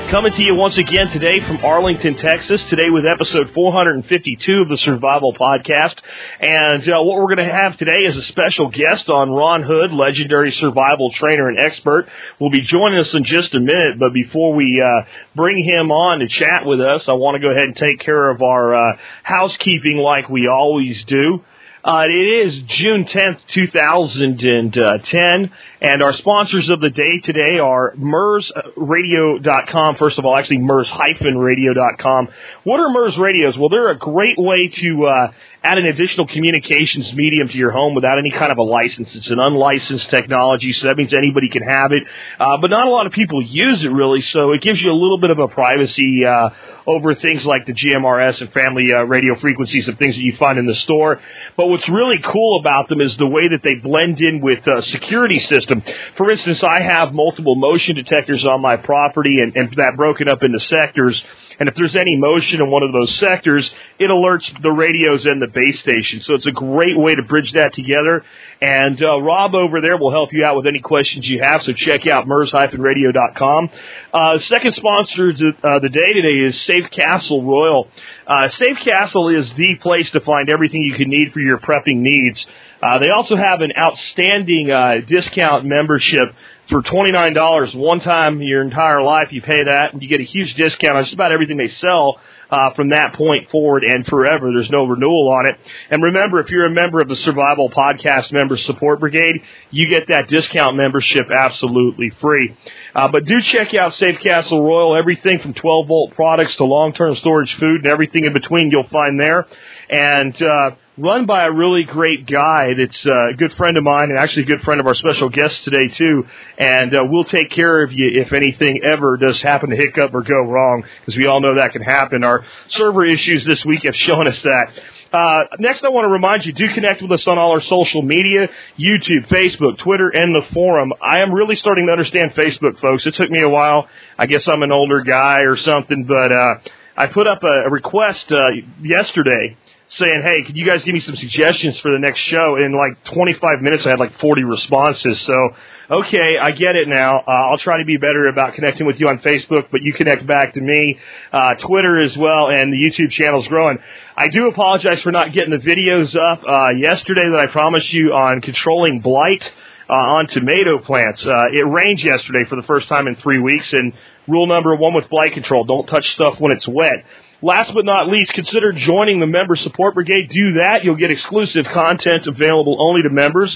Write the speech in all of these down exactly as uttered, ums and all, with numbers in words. Coming to you once again today from Arlington, Texas, today with episode four fifty-two of the Survival Podcast. And uh, what we're going to have today is a special guest on Ron Hood, legendary survival trainer and expert. Will be joining us in just a minute, but before we uh, bring him on to chat with us, I want to go ahead and take care of our uh, housekeeping like we always do. Uh, it is June tenth, two thousand ten, and our sponsors of the day today are M U R S radio dot com. First of all, actually, M U R S radio dot com. What are M U R S radios? Well, they're a great way to uh, add an additional communications medium to your home without any kind of a license. It's an unlicensed technology, so that means anybody can have it. Uh, but not a lot of people use it, really, so it gives you a little bit of a privacy uh over things like the G M R S and family uh, radio frequencies and things that you find in the store. But what's really cool about them is the way that they blend in with uh, security system. For instance, I have multiple motion detectors on my property and, and that broken up into sectors. And if there's any motion in one of those sectors, it alerts the radios and the base station. So it's a great way to bridge that together. And uh, Rob over there will help you out with any questions you have. So check out M U R S radio dot com. Uh, second sponsor to, uh, the day today is Safe Castle Royal. Uh, Safe Castle is the place to find everything you can need for your prepping needs. Uh, they also have an outstanding uh, discount membership. For twenty-nine dollars, one time your entire life, you pay that, and you get a huge discount on just about everything they sell uh, from that point forward and forever. There's no renewal on it. And remember, if you're a member of the Survival Podcast Member Support Brigade, you get that discount membership absolutely free. Uh, but do check out Safe Castle Royal. Everything from twelve-volt products to long-term storage food and everything in between you'll find there. And uh, run by a really great guy that's uh, a good friend of mine and actually a good friend of our special guest today, too. And uh, we'll take care of you if anything ever does happen to hiccup or go wrong, because we all know that can happen. Our server issues this week have shown us that. Uh, next, I want to remind you, do connect with us on all our social media, YouTube, Facebook, Twitter, and the forum. I am really starting to understand Facebook, folks. It took me a while. I guess I'm an older guy or something, but uh, I put up a, a request uh, yesterday saying, hey, can you guys give me some suggestions for the next show? In like twenty-five minutes, I had like forty responses, so... Okay, I get it now. Uh, I'll try to be better about connecting with you on Facebook, but you connect back to me, uh, Twitter as well, and the YouTube channel's growing. I do apologize for not getting the videos up uh, yesterday that I promised you on controlling blight uh, on tomato plants. Uh, it rained yesterday for the first time in three weeks, and rule number one with blight control, don't touch stuff when it's wet. Last but not least, consider joining the Member Support Brigade. Do that. You'll get exclusive content available only to members,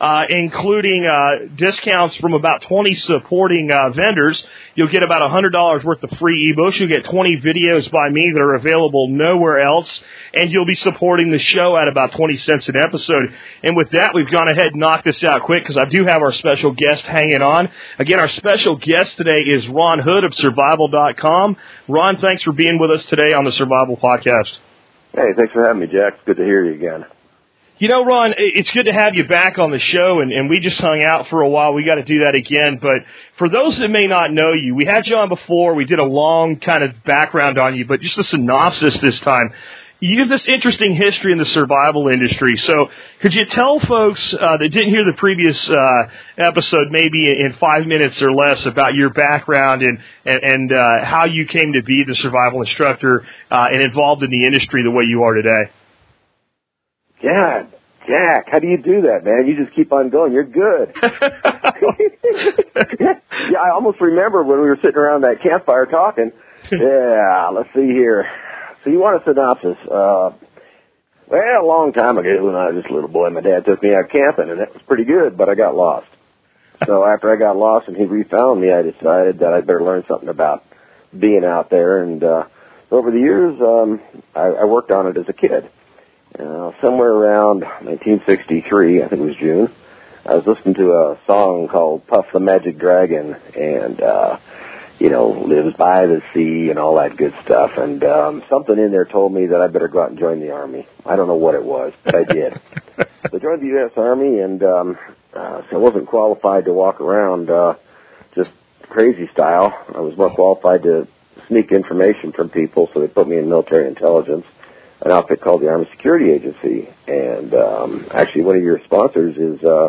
uh, including uh, discounts from about twenty supporting uh, vendors. You'll get about one hundred dollars worth of free ebooks. You'll get twenty videos by me that are available nowhere else. And you'll be supporting the show at about twenty cents an episode. And with that, we've gone ahead and knocked this out quick because I do have our special guest hanging on. Again, our special guest today is Ron Hood of Survival dot com. Ron, thanks for being with us today on the Survival Podcast. Hey, thanks for having me, Jack. It's good to hear you again. You know, Ron, it's good to have you back on the show, and, and we just hung out for a while. We got to do that again. But for those that may not know you, we had you on before. We did a long kind of background on you, but just a synopsis this time. You have this interesting history in the survival industry, so could you tell folks uh, that didn't hear the previous uh, episode maybe in five minutes or less about your background and, and, and uh, how you came to be the survival instructor uh, and involved in the industry the way you are today? Yeah, Jack, how do you do that, man? You just keep on going. You're good. Yeah, I almost remember when we were sitting around that campfire talking. Yeah, let's see here. So you want a synopsis? Uh, well, a long time ago when I was just a little boy, my dad took me out camping, and that was pretty good, but I got lost. So after I got lost and he refound me, I decided that I better learn something about being out there, and uh, over the years, um, I, I worked on it as a kid. Uh, somewhere around nineteen sixty-three, I think it was June, I was listening to a song called Puff the Magic Dragon, and, uh, you know, lives by the sea and all that good stuff. And um, something in there told me that I better go out and join the Army. I don't know what it was, but I did. So I joined the U S Army, and um, uh, so I wasn't qualified to walk around uh, just crazy style. I was more qualified to sneak information from people, so they put me in military intelligence, an outfit called the Army Security Agency. And um, actually one of your sponsors is uh,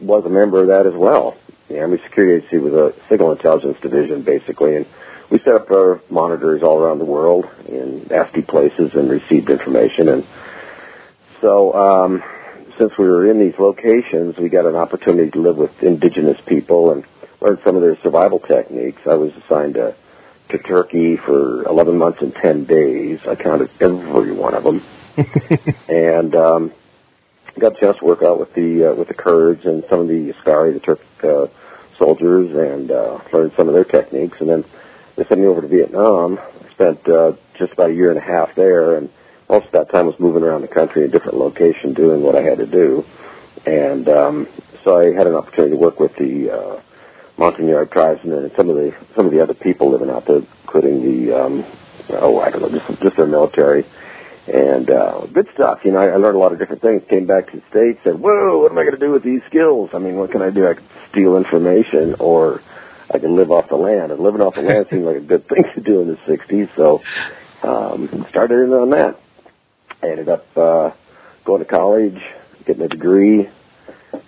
was a member of that as well. The Army Security Agency was a signal intelligence division, basically, and we set up our monitors all around the world in nasty places and received information. And so um, since we were in these locations, we got an opportunity to live with indigenous people and learn some of their survival techniques. I was assigned to to Turkey for eleven months and ten days. I counted every one of them. and um, got a chance to work out with the uh, with the Kurds and some of the Askari, the Turk uh, soldiers, and uh, learned some of their techniques. And then they sent me over to Vietnam. I spent uh, just about a year and a half there, and most of that time was moving around the country in different location doing what I had to do. And um, so I had an opportunity to work with the uh, Montagnard tribesmen and some of the some of the other people living out there, including the um, oh I don't know just just their military, and uh, good stuff. You know, I, I learned a lot of different things. Came back to the States, said, "Whoa, what am I going to do with these skills? I mean, what can I do? I can steal information, or I can live off the land." And living off the land seemed like a good thing to do in the sixties, so um, started in on that. I ended up uh, going to college, getting a degree.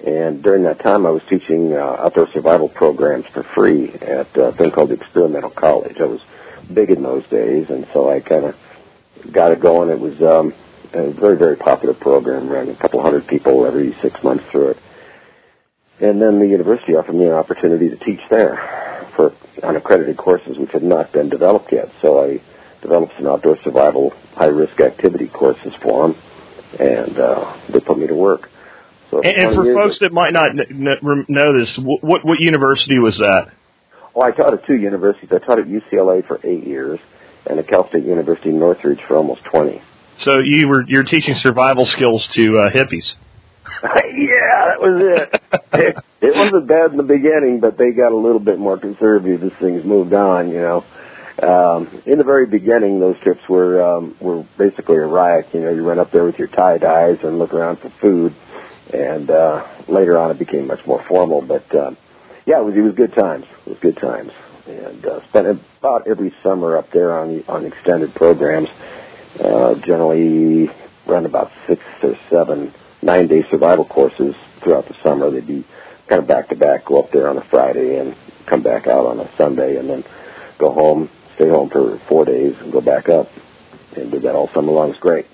And during that time, I was teaching uh, outdoor survival programs for free at a thing called the Experimental College. I was big in those days, and so I kind of got it going. It was um, a very, very popular program, ran a couple hundred people every six months through it. And then the university offered me an opportunity to teach there for unaccredited courses which had not been developed yet. So I developed some outdoor survival high-risk activity courses for them, and uh, they put me to work. So and, and for folks ago. that might not n- know this, what what university was that? Well, I taught at two universities. I taught at U C L A for eight years and at Cal State University Northridge for almost twenty. So you were you're teaching survival skills to uh, hippies. Yeah, that was it. it. It wasn't bad in the beginning, but they got a little bit more conservative as things moved on. You know, um, in the very beginning, those trips were um, were basically a riot. You know, you went up there with your tie dyes and look around for food. And uh, later on, it became much more formal. But um, yeah, it was it was good times. It was good times. And uh, spent about every summer up there on on extended programs. Uh, generally, run about six or seven nine day survival courses throughout the summer. They'd be kind of back to back. Go up there on a Friday and come back out on a Sunday, and then go home, stay home for four days, and go back up. And did that all summer long. It was great.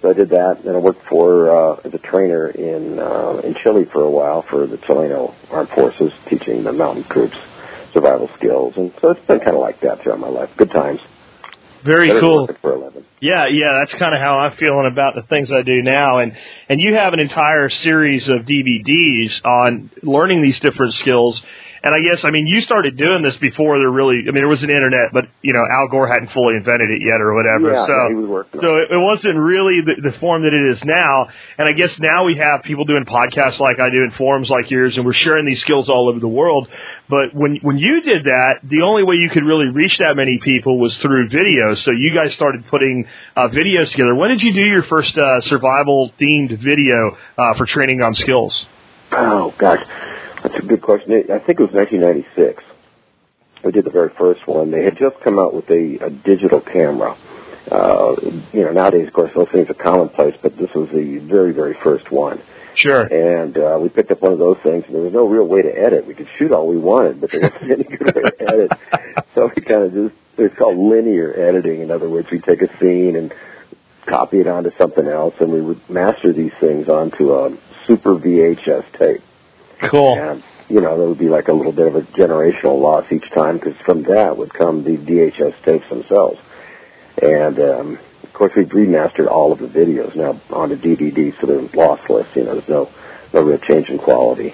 So I did that, and I worked for uh, as a trainer in uh, in Chile for a while for the Chileno Armed Forces, teaching the mountain troops survival skills. And so it's been kind of like that throughout my life. Good times. Very Better cool. For eleven. Yeah, yeah, that's kind of how I'm feeling about the things I do now. And and you have an entire series of D V Ds on learning these different skills. And I guess, I mean, you started doing this before there really, I mean, there was an internet, but, you know, Al Gore hadn't fully invented it yet or whatever. Yeah, so yeah, he was working on it. So it wasn't really the, the form that it is now. And I guess now we have people doing podcasts like I do and forums like yours, and we're sharing these skills all over the world. But when when you did that, the only way you could really reach that many people was through video. So you guys started putting uh, videos together. When did you do your first uh, survival-themed video uh, for training on skills? Oh, gosh. That's a good question. I think it was nineteen ninety-six. We did the very first one. They had just come out with a, a digital camera. Uh, you know, nowadays, of course, those things are commonplace, but this was the very, very first one. Sure. And uh, we picked up one of those things, and there was no real way to edit. We could shoot all we wanted, but there wasn't any good way to edit. So we kind of just, it's called linear editing. In other words, we take a scene and copy it onto something else, and we would master these things onto a super V H S tape. Cool. And, you know, there would be like a little bit of a generational loss each time, because from that would come the D H S tapes themselves. And, um, of course, we've remastered all of the videos now onto D V D, so they're lossless. You know, there's no, no real change in quality.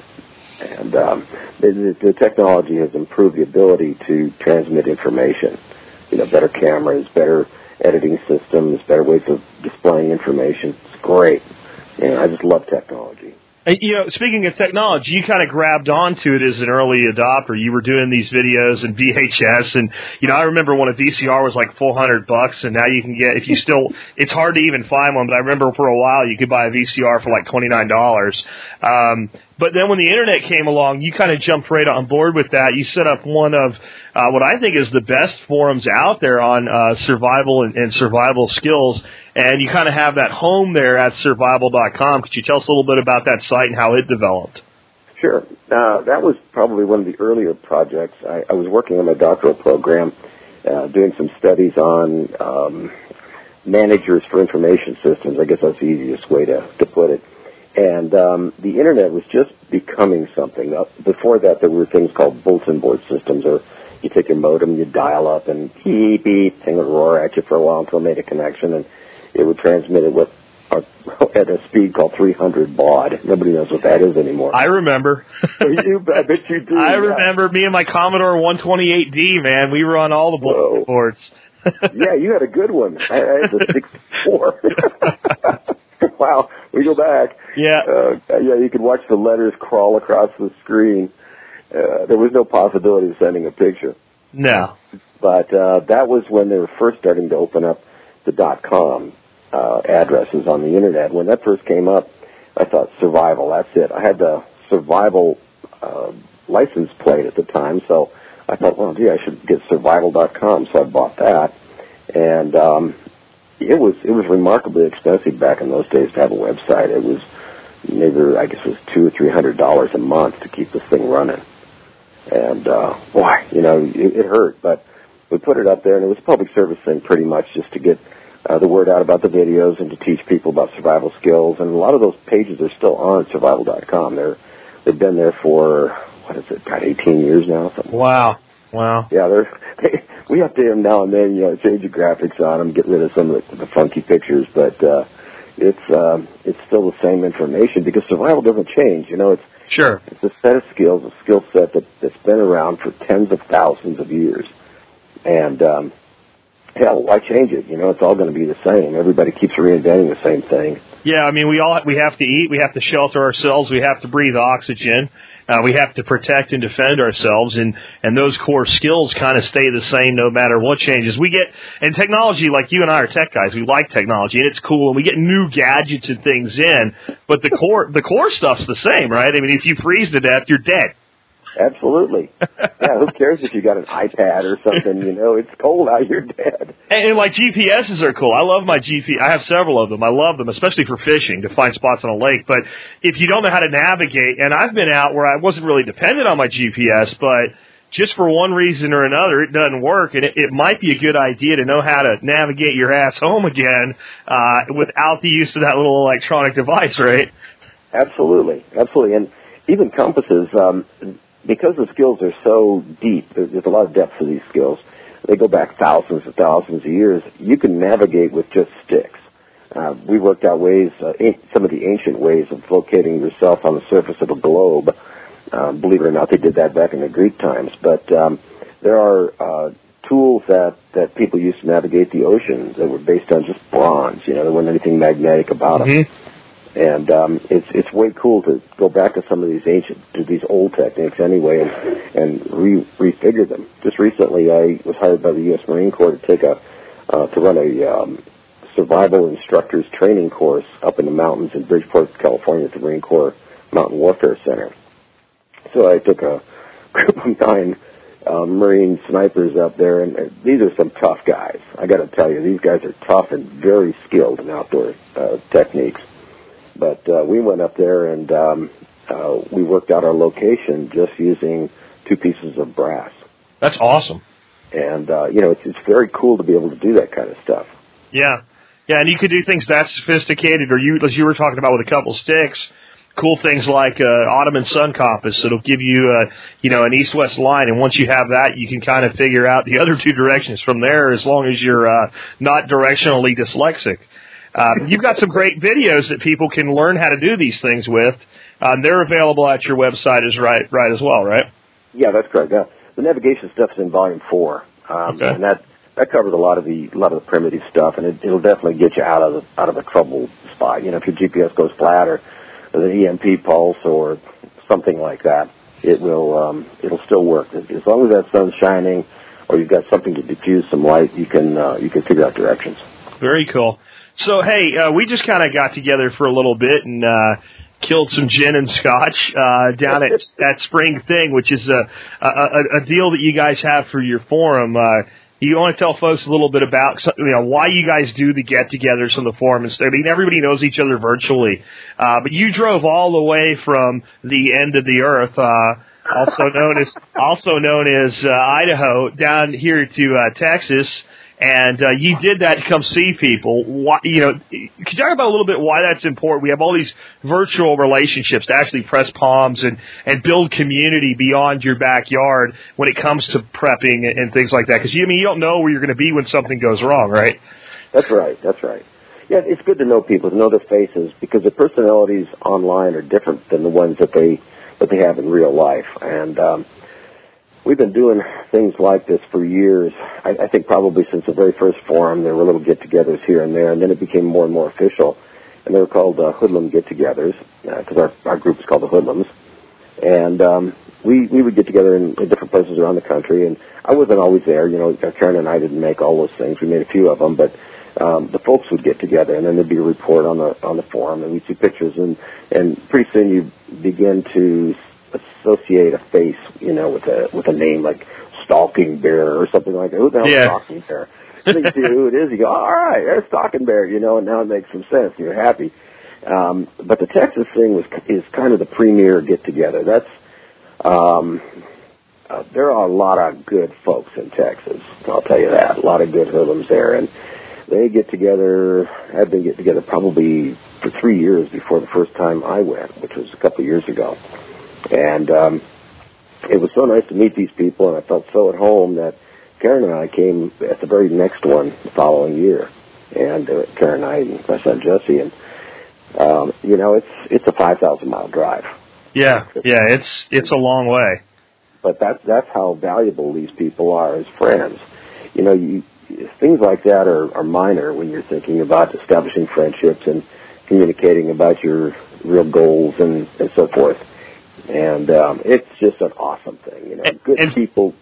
And um, the, the technology has improved the ability to transmit information. you know, better cameras, better editing systems, better ways of displaying information. It's great. You know, I just love technology. You know, speaking of technology, you kind of grabbed onto it as an early adopter. You were doing these videos and V H S, and you know, I remember when a V C R was like four hundred bucks, and now you can get, if you still, it's hard to even find one. But I remember for a while you could buy a V C R for like twenty nine dollars. Um, but then when the internet came along, you kind of jumped right on board with that. You set up one of uh, what I think is the best forums out there on uh, survival and, and survival skills. And you kind of have that home there at survival dot com. Could you tell us a little bit about that site and how it developed? Sure. Uh, that was probably one of the earlier projects. I, I was working on my doctoral program, uh, doing some studies on um, managers for information systems. I guess that's the easiest way to, to put it. And um, the Internet was just becoming something. Now, before that, there were things called bulletin board systems, or you take your modem, you dial up, and beep, beep, thing would roar at you for a while until it made a connection, and it would transmit it with a, at a speed called three hundred baud. Nobody knows what that is anymore. I remember. you, I bet you do. I remember. Me and my Commodore one twenty-eight D, man. We were on all the bulletin boards. Yeah, you had a good one. I, I had the sixty-four. Wow, we go back. Yeah. Uh, yeah, you could watch the letters crawl across the screen. Uh, there was no possibility of sending a picture. No. But uh, that was when they were first starting to open up the dot-com uh, addresses on the Internet. When that first came up, I thought, survival, that's it. I had the survival uh, license plate at the time, so I thought, well, gee, I should get survival dot com, so I bought that. And um, it was it was remarkably expensive back in those days to have a website. It was maybe, I guess it was two hundred dollars or three hundred dollars a month to keep this thing running. And, uh, boy, you know, it, it hurt, but we put it up there, and it was a public service thing pretty much just to get uh, the word out about the videos and to teach people about survival skills. And a lot of those pages are still on survival dot com. They're, they've been there for, what is it, about eighteen years now? Something. Wow. Wow. Yeah, they're, they, we update them now and then, you know, change the graphics on them, get rid of some of the, the funky pictures. But uh, it's um, it's still the same information because survival doesn't change. You know, it's sure. It's a set of skills, a skill set that, that's been around for tens of thousands of years. And, um, hell, why change it? You know, it's all going to be the same. Everybody keeps reinventing the same thing. Yeah, I mean, we all we have to eat, we have to shelter ourselves, we have to breathe oxygen, uh, we have to protect and defend ourselves, and, and those core skills kind of stay the same no matter what changes. We get, and technology, like you and I are tech guys, we like technology, and it's cool, and we get new gadgets and things in, but the core the core stuff's the same, right? I mean, if you freeze to death, you're dead. Absolutely. Yeah, who cares if you got an iPad or something, you know? It's cold out, you're dead. And, and, like, G P Ses are cool. I love my G P S. I have several of them. I love them, especially for fishing, to find spots on a lake. But if you don't know how to navigate, and I've been out where I wasn't really dependent on my G P S, but just for one reason or another, it doesn't work, and it, it might be a good idea to know how to navigate your ass home again uh, without the use of that little electronic device, right? Absolutely. Absolutely. And even compasses... Um, Because the skills are so deep, there's a lot of depth to these skills, they go back thousands and thousands of years, you can navigate with just sticks. Uh, we worked out ways, uh, some of the ancient ways of locating yourself on the surface of a globe. Uh, believe it or not, they did that back in the Greek times. But um, there are uh, tools that, that people used to navigate the ocean that were based on just bronze. You know, there wasn't anything magnetic about them. Mm-hmm. And um, it's it's way cool to go back to some of these ancient, to these old techniques anyway, and and re, refigure them. Just recently, I was hired by the U S Marine Corps to take a uh, to run a um, survival instructors training course up in the mountains in Bridgeport, California, at the Marine Corps Mountain Warfare Center. So I took a group of nine uh, Marine snipers up there, and these are some tough guys. I got to tell you, these guys are tough and very skilled in outdoor uh, techniques. But uh, we went up there, and um, uh, we worked out our location just using two pieces of brass. That's awesome. And, uh, you know, it's, it's very cool to be able to do that kind of stuff. Yeah. Yeah, and you could do things that sophisticated, or you, as you were talking about with a couple sticks, cool things like uh, Ottoman sun compass. It'll give you, uh, you know, an east-west line, and once you have that, you can kind of figure out the other two directions from there as long as you're uh, not directionally dyslexic. Um, you've got some great videos that people can learn how to do these things with. Um, they're available at your website is right, right as well, right? Yeah, that's correct. Uh, the navigation stuff's in Volume four, um, okay. and that that covers a lot of the a lot of the primitive stuff, and it, it'll definitely get you out of the, out of a trouble spot. You know, if your G P S goes flat, or the E M P pulse, or something like that, it will um, it'll still work as long as that sun's shining, or you've got something to diffuse some light. You can uh, you can figure out directions. Very cool. So hey, uh, we just kind of got together for a little bit and uh, killed some gin and scotch uh, down at at Spring Thing, which is a, a a deal that you guys have for your forum. Uh, You want to tell folks a little bit about, you know, why you guys do the get-togethers on the forum. I mean, everybody knows each other virtually, uh, but you drove all the way from the end of the earth, uh, also known as also known as uh, Idaho, down here to uh, Texas, and uh, you did that to come see people. Why, you know, could you talk about a little bit why that's important? We have all these virtual relationships to actually press palms and, and build community beyond your backyard when it comes to prepping and, and things like that. Because, I mean, you don't know where you're going to be when something goes wrong, right? That's right. That's right. Yeah, it's good to know people, to know their faces, because the personalities online are different than the ones that they that they have in real life. And um we've been doing things like this for years. I, I think probably since the very first forum, there were little get-togethers here and there, and then it became more and more official. And they were called uh, Hoodlum get-togethers, because uh, our, our group is called the Hoodlums. And um, we, we would get together in, in different places around the country, and I wasn't always there. You know, Karen and I didn't make all those things. We made a few of them, but um, the folks would get together, and then there'd be a report on the on the forum, and we'd see pictures, and, and pretty soon you begin to associate a face, you know, with a with a name like Stalking Bear or something like that. Who the hell is yeah. Stalking Bear? And then you see who it is, you go, all right, there's Stalking Bear, you know, and now it makes some sense, and you're happy. Um, but the Texas thing was is kind of the premier get-together. That's um, uh, there are a lot of good folks in Texas, I'll tell you that. A lot of good hoodlums there, and they get together, have been getting together probably for three years before the first time I went, which was a couple of years ago. And um, it was so nice to meet these people, and I felt so at home that Karen and I came at the very next one the following year. And uh, Karen and I and my son Jesse, and, um, you know, it's it's a five thousand mile drive. Yeah, yeah, it's it's a long way. But that, that's how valuable these people are as friends. You know, you, things like that are, are minor when you're thinking about establishing friendships and communicating about your real goals and, and so forth. And um, it's just an awesome thing, you know. And, good and, people.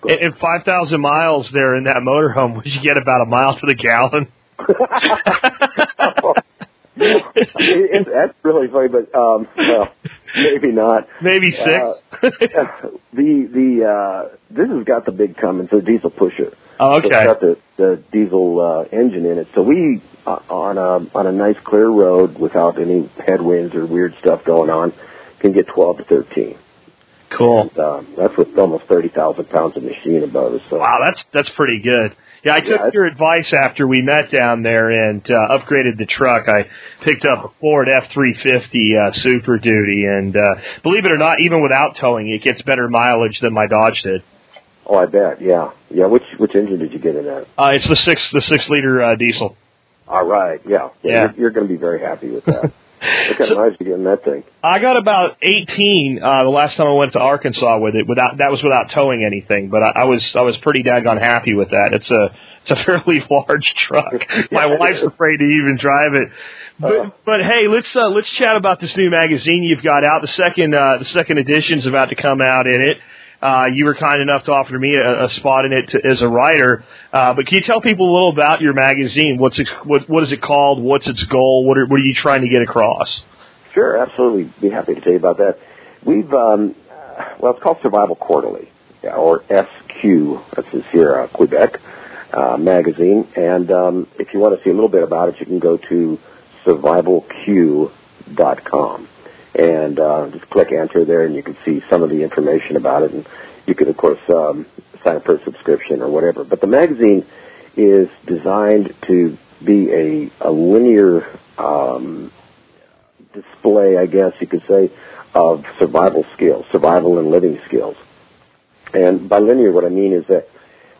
Go and, and five thousand miles there in that motorhome, would you get about a mile to the gallon? It, that's really funny, but um, well, maybe not. Maybe six. Uh, the the uh, this has got the big come. It's a diesel pusher. Oh, okay. So it's got the the diesel uh, engine in it. So we uh, on a on a nice clear road without any headwinds or weird stuff going on, can get twelve to thirteen. Cool. And, um, that's with almost thirty thousand pounds of machine above us. So. Wow, that's that's pretty good. Yeah, I took yeah, your advice after we met down there and uh, upgraded the truck. I picked up a Ford F three fifty uh, Super Duty, and uh, believe it or not, even without towing, it gets better mileage than my Dodge did. Oh, I bet. Yeah, yeah. Which which engine did you get in that? Uh, it's the six the six liter uh, diesel. All right. Yeah. Yeah. yeah. You're, you're going to be very happy with that. What kind of miles you get in that thing? I got about eighteen uh, the last time I went to Arkansas with it. Without that was without towing anything, but I, I was I was pretty daggone happy with that. It's a it's a fairly large truck. My yeah, wife's afraid to even drive it. But, uh, but hey, let's uh, let's chat about this new magazine you've got out. The second uh, the second edition's about to come out in it. Uh, you were kind enough to offer me a, a spot in it to, as a writer. Uh, but can you tell people a little about your magazine? What's it, what, what is it called? What's its goal? What are, what are you trying to get across? Sure, absolutely. Be happy to tell you about that. We've, um, well, it's called Survival Quarterly, or S Q. That's here, uh, Quebec uh, magazine. And um, if you want to see a little bit about it, you can go to survival q dot com. And uh, just click enter there, and you can see some of the information about it. And you can, of course, um, sign up for a subscription or whatever. But the magazine is designed to be a, a linear um, display, I guess you could say, of survival skills, survival and living skills. And by linear, what I mean is that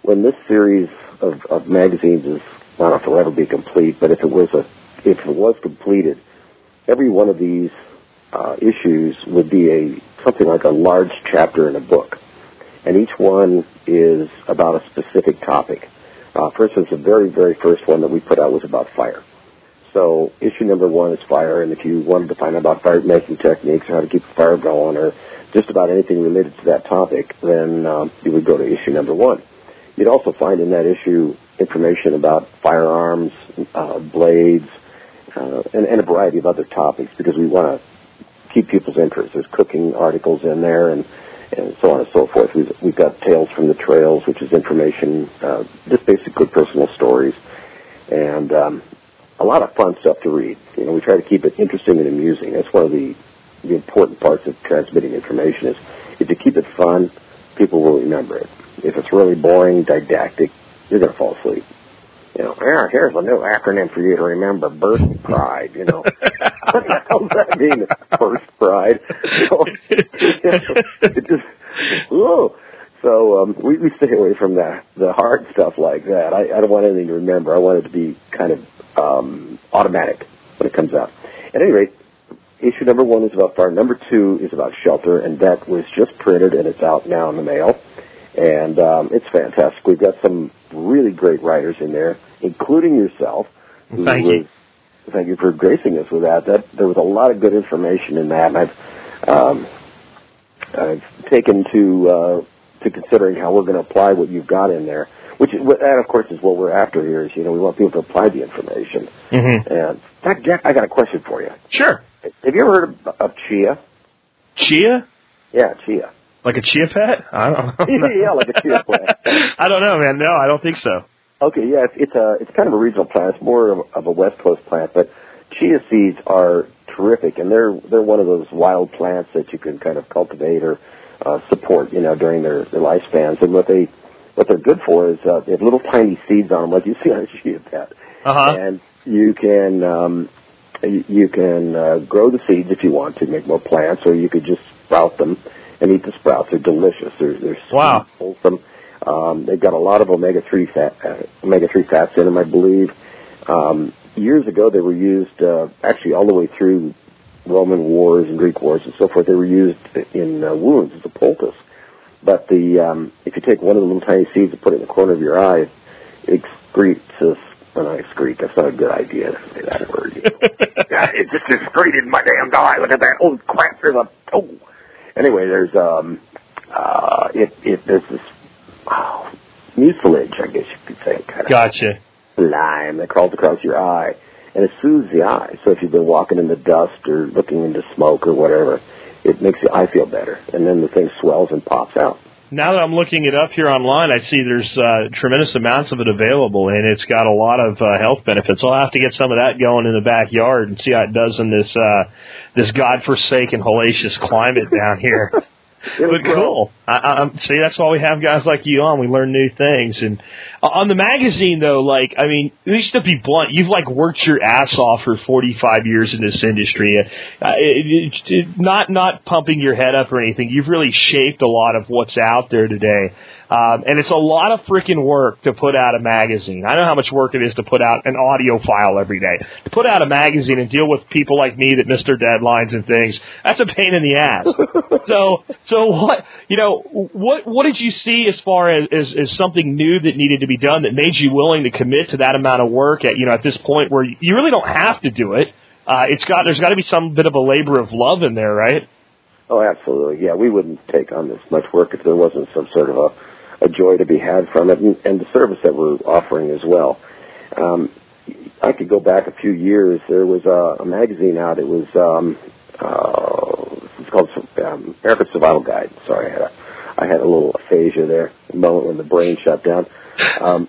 when this series of, of magazines is, I don't know if it'll ever be complete, but if it was a, if it was completed, every one of these Uh, issues would be a something like a large chapter in a book, and each one is about a specific topic. Uh, for instance, the very, very first one that we put out was about fire. So issue number one is fire, and if you wanted to find out about fire-making techniques or how to keep a fire going or just about anything related to that topic, then um, you would go to issue number one. You'd also find in that issue information about firearms, uh, blades, uh, and, and a variety of other topics because we want to keep people's interest. There's cooking articles in there and, and so on and so forth. We've, we've got Tales from the Trails, which is information, uh, just basically personal stories. And... Um, a lot of fun stuff to read. You know, we try to keep it interesting and amusing. That's one of the, the important parts of transmitting information is if you keep it fun, people will remember it. If it's really boring, didactic, you're going to fall asleep. You know, ah, here's a new acronym for you to remember, burst pride, you know. What the hell does that mean, burst pride? So, you know, it just, whoa. So um, we, we stay away from the, the hard stuff like that. I, I don't want anything to remember. I want it to be kind of Um, automatic when it comes out. At any rate, issue number one is about fire. Number two is about shelter, and that was just printed, and it's out now in the mail. And um, it's fantastic. We've got some really great writers in there, including yourself. Who thank was, you. Thank you for gracing us with that. That there was a lot of good information in that, and I've, um, I've taken to, uh, to considering how we're going to apply what you've got in there. Which, that, of course, is what we're after here is, you know, we want people to apply the information. Mm-hmm. And, in fact, Jack, I got a question for you. Sure. Have you ever heard of, of chia? Chia? Yeah, chia. Like a chia pet? I don't know. Yeah, like a chia plant. I don't know, man. No, I don't think so. Okay, yeah, it's, it's, a, it's kind of a regional plant. It's more of, of a West Coast plant, but chia seeds are terrific, and they're they're one of those wild plants that you can kind of cultivate or uh, support, you know, during their, their lifespans. And what they... What they're good for is uh, they have little tiny seeds on them, like you see on a chia pet. Uh-huh. And you can um, you, you can uh, grow the seeds if you want to, make more plants, or you could just sprout them and eat the sprouts. They're delicious. They're they're sweet, wow. Wholesome. Um, they've got a lot of omega three fat, uh, omega three fats in them, I believe. Um, years ago, they were used uh, actually all the way through Roman wars and Greek wars and so forth. They were used in uh, wounds as a poultice. But the um, if you take one of the little tiny seeds and put it in the corner of your eye, it excretes this. When I excrete, that's not a good idea to say that word. You know. Yeah, it just excreted my damn eye. Look at that old crap. There's a oh. Anyway, there's um uh it it there's this oh, mucilage, I guess you could say. Kind of gotcha. Slime that crawls across your eye, and it soothes the eye. So if you've been walking in the dust or looking into smoke or whatever, it makes the eye feel better, and then the thing swells and pops out. Now that I'm looking it up here online, I see there's uh, tremendous amounts of it available, and it's got a lot of uh, health benefits. I'll have to get some of that going in the backyard and see how it does in this uh, this godforsaken, hellacious climate down here. But cool. I, I, see, that's why we have guys like you on. We learn new things. And on the magazine, though, like, I mean, at least to be blunt, you've, like, worked your ass off for forty-five years in this industry. Uh, it, it, it, not not pumping your head up or anything. You've really shaped a lot of what's out there today. Um, and it's a lot of freaking work to put out a magazine. I know how much work it is to put out an audio file every day. To put out a magazine and deal with people like me that miss their deadlines and things, that's a pain in the ass. so, so what, you know, what, what did you see as far as, as, as something new that needed to be done that made you willing to commit to that amount of work at, you know, at this point where you really don't have to do it? Uh, it's got, there's got to be some bit of a labor of love in there, right? Oh, absolutely. Yeah, we wouldn't take on this much work if there wasn't some sort of a, a joy to be had from it, and, and the service that we're offering as well. Um, I could go back a few years. There was a, a magazine out. It was um, uh, it's called um, American Survival Guide. Sorry, I had a, I had a little aphasia there, a moment when the brain shut down. Um,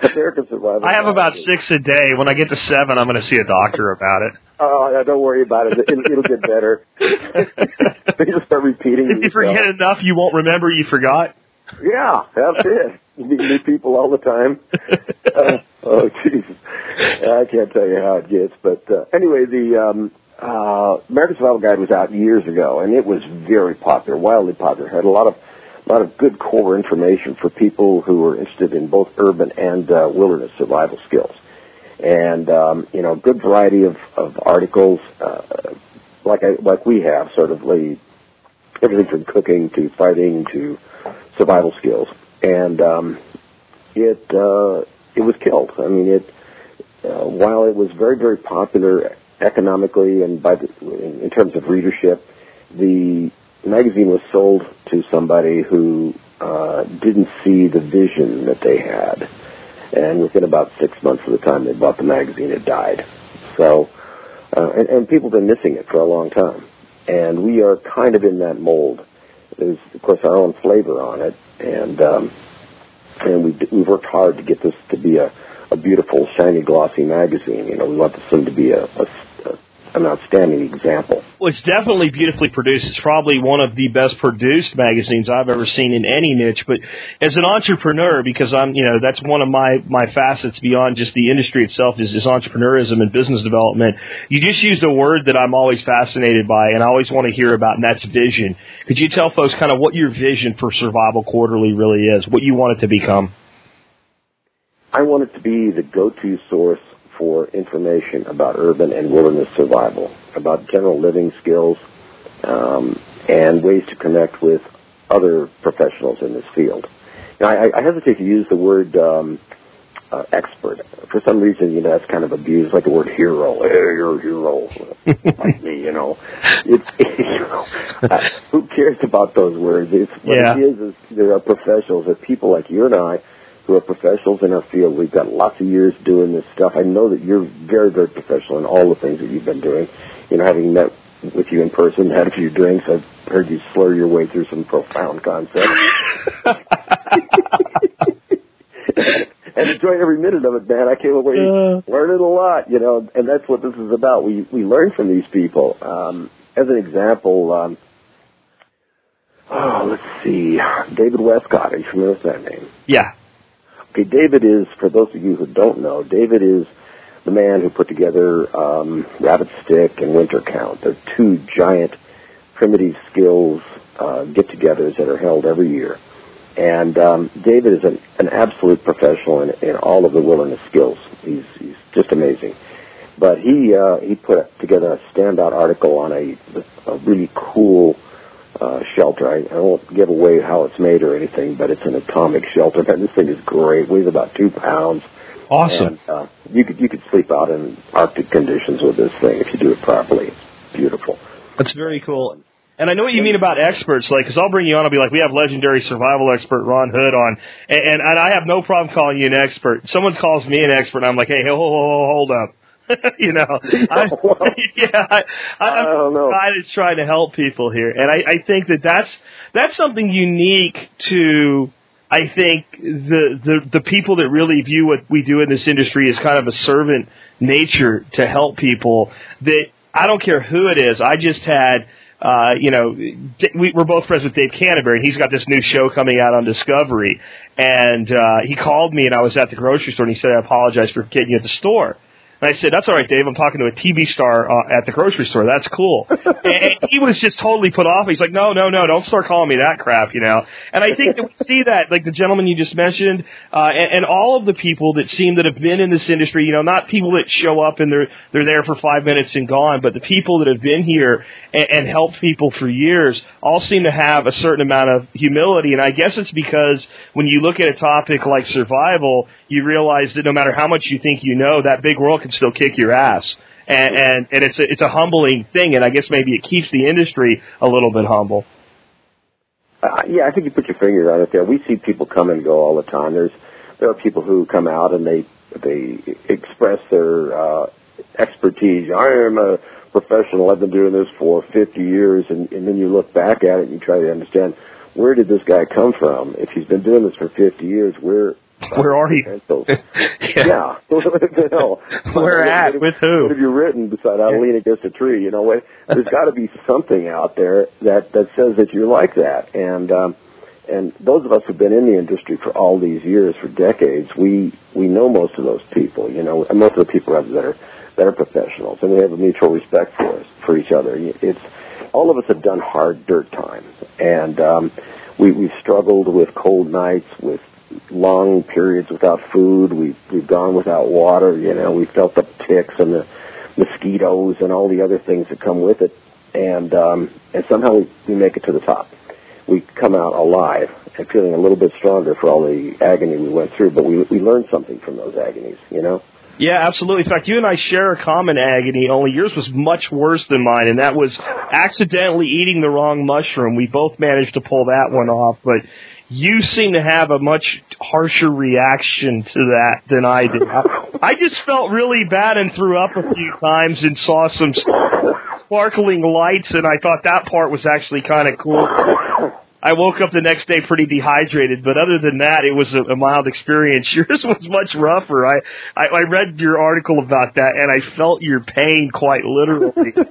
American Survival I have Guide. About six a day. When I get to seven, I'm going to see a doctor about it. Oh, no, don't worry about it. It'll, it'll get better. They just start repeating. If you forget stuff. Enough, you won't remember you forgot. Yeah, that's it. You meet new people all the time. Uh, oh, Jesus. I can't tell you how it gets. But uh, anyway, the um, uh, American Survival Guide was out years ago, and it was very popular, wildly popular. It had a lot of a lot of good core information for people who were interested in both urban and uh, wilderness survival skills. And, um, you know, a good variety of, of articles uh, like I, like we have, sort of like everything from cooking to fighting to survival skills. And um, it uh, it was killed. I mean, it uh, while it was very, very popular economically and by the, in terms of readership, the magazine was sold to somebody who uh, didn't see the vision that they had. And within about six months of the time they bought the magazine, it died. So, uh, and, and people have been missing it for a long time. And we are kind of in that mold. There's, of course, our own flavor on it. And um, and we've, we've worked hard to get this to be a, a beautiful, shiny, glossy magazine. You know, we want this one to be a, a, a an outstanding example. Well, it's definitely beautifully produced. It's probably one of the best produced magazines I've ever seen in any niche. But as an entrepreneur, because I'm, you know, that's one of my, my facets beyond just the industry itself is, is entrepreneurism and business development. You just used a word that I'm always fascinated by and I always want to hear about, and that's vision. Could you tell folks kind of what your vision for Survival Quarterly really is, what you want it to become? I want it to be the go-to source for information about urban and wilderness survival, about general living skills, um, and ways to connect with other professionals in this field. Now, I, I hesitate to use the word um, uh, expert. For some reason, you know, that's kind of abused, like the word hero. Hey, you're a hero, like me, you know. It's, you know, uh, who cares about those words? It's, what yeah. it is, is there are professionals, there are people like you and I, who are professionals in our field. We've got lots of years doing this stuff. I know that you're very, very professional in all the things that you've been doing. You know, having met with you in person, had a few drinks, I've heard you slur your way through some profound concepts. And enjoy every minute of it, man. I came away uh, learning a lot, you know, and that's what this is about. We we learn from these people. Um, as an example, um, oh, let's see, David Westcott. Are you familiar with that name? Yeah. David is, for those of you who don't know, David is the man who put together um, Rabbit Stick and Winter Count. They're two giant primitive skills uh, get-togethers that are held every year. And um, David is an, an absolute professional in, in all of the wilderness skills. He's, he's just amazing. But he uh, he put together a standout article on a, a really cool Uh, shelter. I, I won't give away how it's made or anything, but it's an atomic shelter. Man, this thing is great. Weighs about two pounds. Awesome. And, uh, you could you could sleep out in Arctic conditions with this thing if you do it properly. It's beautiful. That's very cool. And I know what you mean about experts, like, because I'll bring you on, I'll be like, we have legendary survival expert Ron Hood on, and, and, and I have no problem calling you an expert. Someone calls me an expert, and I'm like, hey, hold, hold, hold up. you know, I, yeah, I, I, I don't know. I just try to help people here, and I, I think that that's that's something unique to, I think, the, the the people that really view what we do in this industry as kind of a servant nature to help people. That I don't care who it is. I just had. Uh, you know, we, we're both friends with Dave Canterbury, and he's got this new show coming out on Discovery. And uh, he called me, and I was at the grocery store, and he said, "I apologize for getting you at the store." And I said, that's all right, Dave. I'm talking to a T V star uh, at the grocery store. That's cool. And he was just totally put off. He's like, no, no, no, don't start calling me that crap, you know. And I think that we see that, like the gentleman you just mentioned, uh, and, and all of the people that seem that have been in this industry, you know, not people that show up and they're they're there for five minutes and gone, but the people that have been here and, and helped people for years all seem to have a certain amount of humility. And I guess it's because when you look at a topic like survival, you realize that no matter how much you think you know, that big world can still kick your ass. And, and, and it's, a, it's a humbling thing, and I guess maybe it keeps the industry a little bit humble. Uh, yeah, I think you put your finger on it there. We see people come and go all the time. There's There are people who come out and they they express their uh, expertise. I am a professional. I've been doing this for fifty years, and, and then you look back at it and you try to understand, where did this guy come from? If he's been doing this for fifty years, where... Where are you? yeah. yeah. you know, Where at? Have, with who? What have you written beside I lean against a tree? You know what? There's got to be something out there that, that says that you're like that. And um, and those of us who've been in the industry for all these years, for decades, we, we know most of those people. You know, and most of the people that are that are professionals, and we have a mutual respect for us, for each other. It's all of us have done hard dirt time, and um, we we've struggled with cold nights, with long periods without food. We've, we've gone without water. You know, we felt the ticks and the mosquitoes and all the other things that come with it. And um, and somehow we, we make it to the top. we come out alive and feeling a little bit stronger for all the agony we went through. But we we learned something from those agonies, you know? Yeah, absolutely. In fact, you and I share a common agony, only yours was much worse than mine, and that was accidentally eating the wrong mushroom. We both managed to pull that one off, but you seem to have a much harsher reaction to that than I did. I, I just felt really bad and threw up a few times and saw some sparkling lights, and I thought that part was actually kind of cool. I woke up the next day pretty dehydrated, but other than that, it was a, a mild experience. Yours was much rougher. I, I, I read your article about that, and I felt your pain quite literally. and,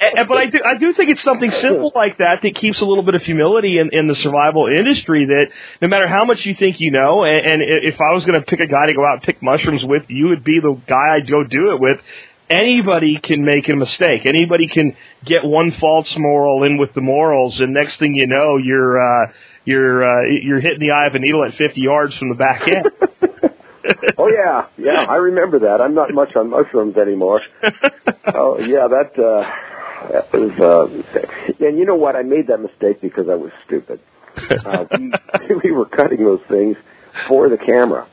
and, but I do, I do think it's something simple like that that keeps a little bit of humility in, in the survival industry, that no matter how much you think you know, and, and if I was going to pick a guy to go out and pick mushrooms with, you would be the guy I'd go do it with. Anybody can make a mistake. Anybody can get one false moral in with the morals, and next thing you know, you're uh, you're uh, you're hitting the eye of a needle at fifty yards from the back end. Oh yeah, yeah, I remember that. I'm not much on mushrooms anymore. Oh yeah, that uh, that was. Uh, and you know what? I made that mistake because I was stupid. Uh, we, we were cutting those things for the camera,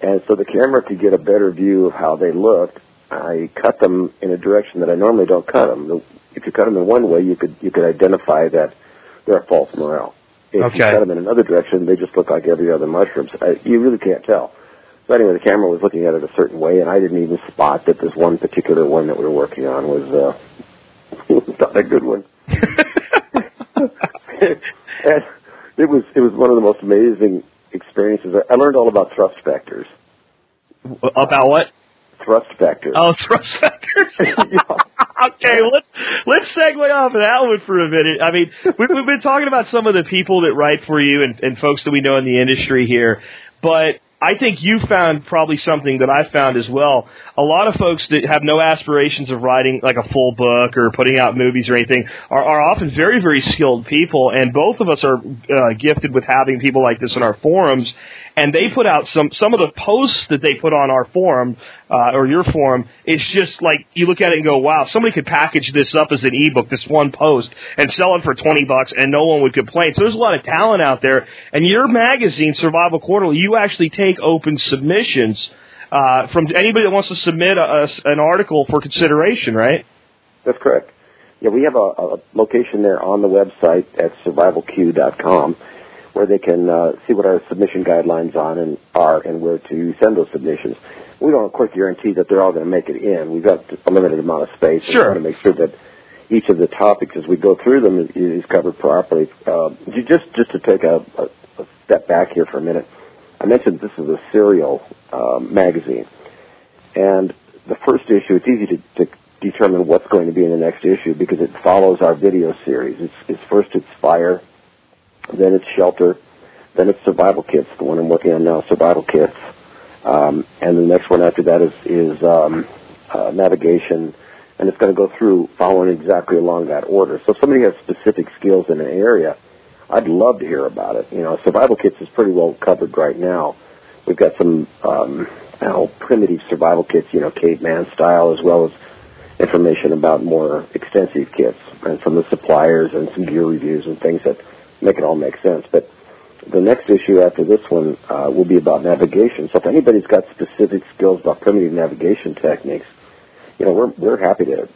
and so the camera could get a better view of how they looked. I cut them in a direction that I normally don't cut them. If you cut them in one way, you could you could identify that they're a false morel. If okay. you cut them in another direction, they just look like every other mushroom. So I, you really can't tell. So anyway, the camera was looking at it a certain way, and I didn't even spot that this one particular one that we were working on was uh, not a good one. And it was it was one of the most amazing experiences. I learned all about thrust vectors. About what? Thrust vectors. Oh, thrust vectors. Okay, let's let's segue off of that one for a minute. I mean, we've, we've been talking about some of the people that write for you and, and folks that we know in the industry here, but I think you found probably something that I found as well. A lot of folks that have no aspirations of writing like a full book or putting out movies or anything are, are often very, very skilled people, and both of us are uh, gifted with having people like this in our forums. And they put out some, some of the posts that they put on our forum, uh, or your forum, it's just like, you look at it and go, wow, somebody could package this up as an ebook, this one post, and sell it for twenty bucks, and no one would complain. So there's a lot of talent out there. And your magazine, Survival Quarterly, you actually take open submissions, uh, from anybody that wants to submit a, a, an article for consideration, right? That's correct. Yeah, we have a, a location there on the website at survival q dot com. Where they can uh, see what our submission guidelines on and are and where to send those submissions. We don't, of course, guarantee that they're all going to make it in. We've got a limited amount of space. Sure. We want to make sure that each of the topics as we go through them is, is covered properly. Uh, just just to take a, a, a step back here for a minute, I mentioned this is a serial um, magazine. And the first issue, it's easy to, to determine what's going to be in the next issue because it follows our video series. It's, it's first it's fire, then it's shelter, then it's survival kits, the one I'm working on now, survival kits. Um, and the next one after that is, is um, uh, navigation, and it's going to go through following exactly along that order. So if somebody has specific skills in an area, I'd love to hear about it. You know, survival kits is pretty well covered right now. We've got some um, you know, primitive survival kits, you know, caveman style, as well as information about more extensive kits and from the suppliers and some gear reviews and things that make it all make sense. But the next issue after this one uh, will be about navigation. So if anybody's got specific skills about primitive navigation techniques, you know, we're we're happy to. to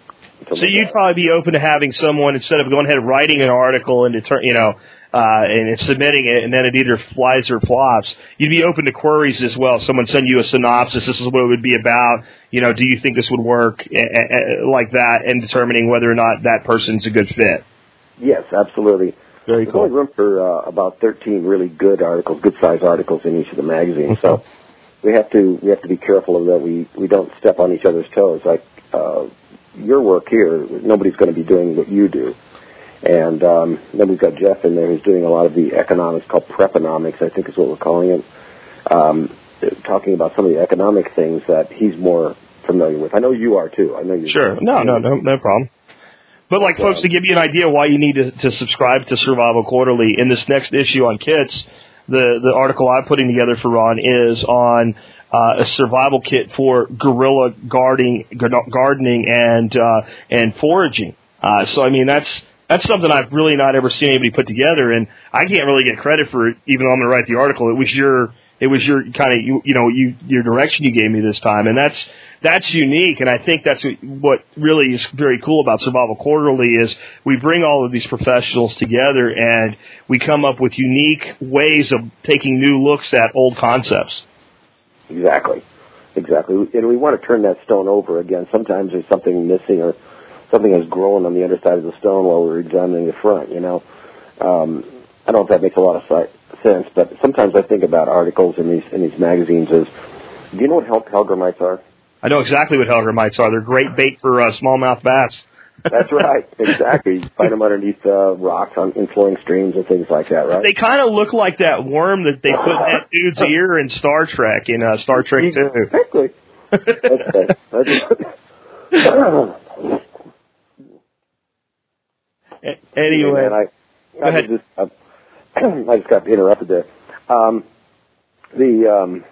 so you'd that. probably be open to having someone, instead of going ahead and writing an article and deter- you know uh, and submitting it, and then it either flies or flops. You'd be open to queries as well. Someone send you a synopsis. This is what it would be about. You know, do you think this would work, a- a- like that, and determining whether or not that person's a good fit. Yes, absolutely. Very cool. There's only room for uh, about thirteen really good articles, good-sized articles in each of the magazines. So we have to we have to be careful of that. We we don't step on each other's toes. Like uh, your work here, nobody's going to be doing what you do. And um, then we've got Jeff in there who's doing a lot of the economics, called preponomics, I think is what we're calling it, um, talking about some of the economic things that he's more familiar with. I know you are too. I know you. Sure. No, no, no, no problem. But, like, folks, to give you an idea why you need to, to subscribe to Survival Quarterly, in this next issue on kits, the, the article I'm putting together for Ron is on uh, a survival kit for guerrilla gardening, gardening and uh, and foraging. Uh, so, I mean, that's that's something I've really not ever seen anybody put together, and I can't really get credit for it, even though I'm going to write the article. It was your, it was your kind of, you, you know, you, your direction you gave me this time, and that's that's unique, and I think that's what really is very cool about Survival Quarterly is we bring all of these professionals together, and we come up with unique ways of taking new looks at old concepts. Exactly, exactly, and we want to turn that stone over again. Sometimes there's something missing or something that's growing on the underside of the stone while we're examining the front, you know. Um, I don't know if that makes a lot of sense, but sometimes I think about articles in these in these magazines is, do you know what hel- hellgrammites are? I know exactly what hellgrammites are. They're great bait for uh, smallmouth bass. That's right, exactly. You find them underneath uh, rocks on in flowing streams and things like that, right? They kind of look like that worm that they put in that dude's ear in Star Trek, in uh, Star Trek two. Exactly. Okay. That's Anyway, anyway I, I, just, I, I just got interrupted there. Um, the um,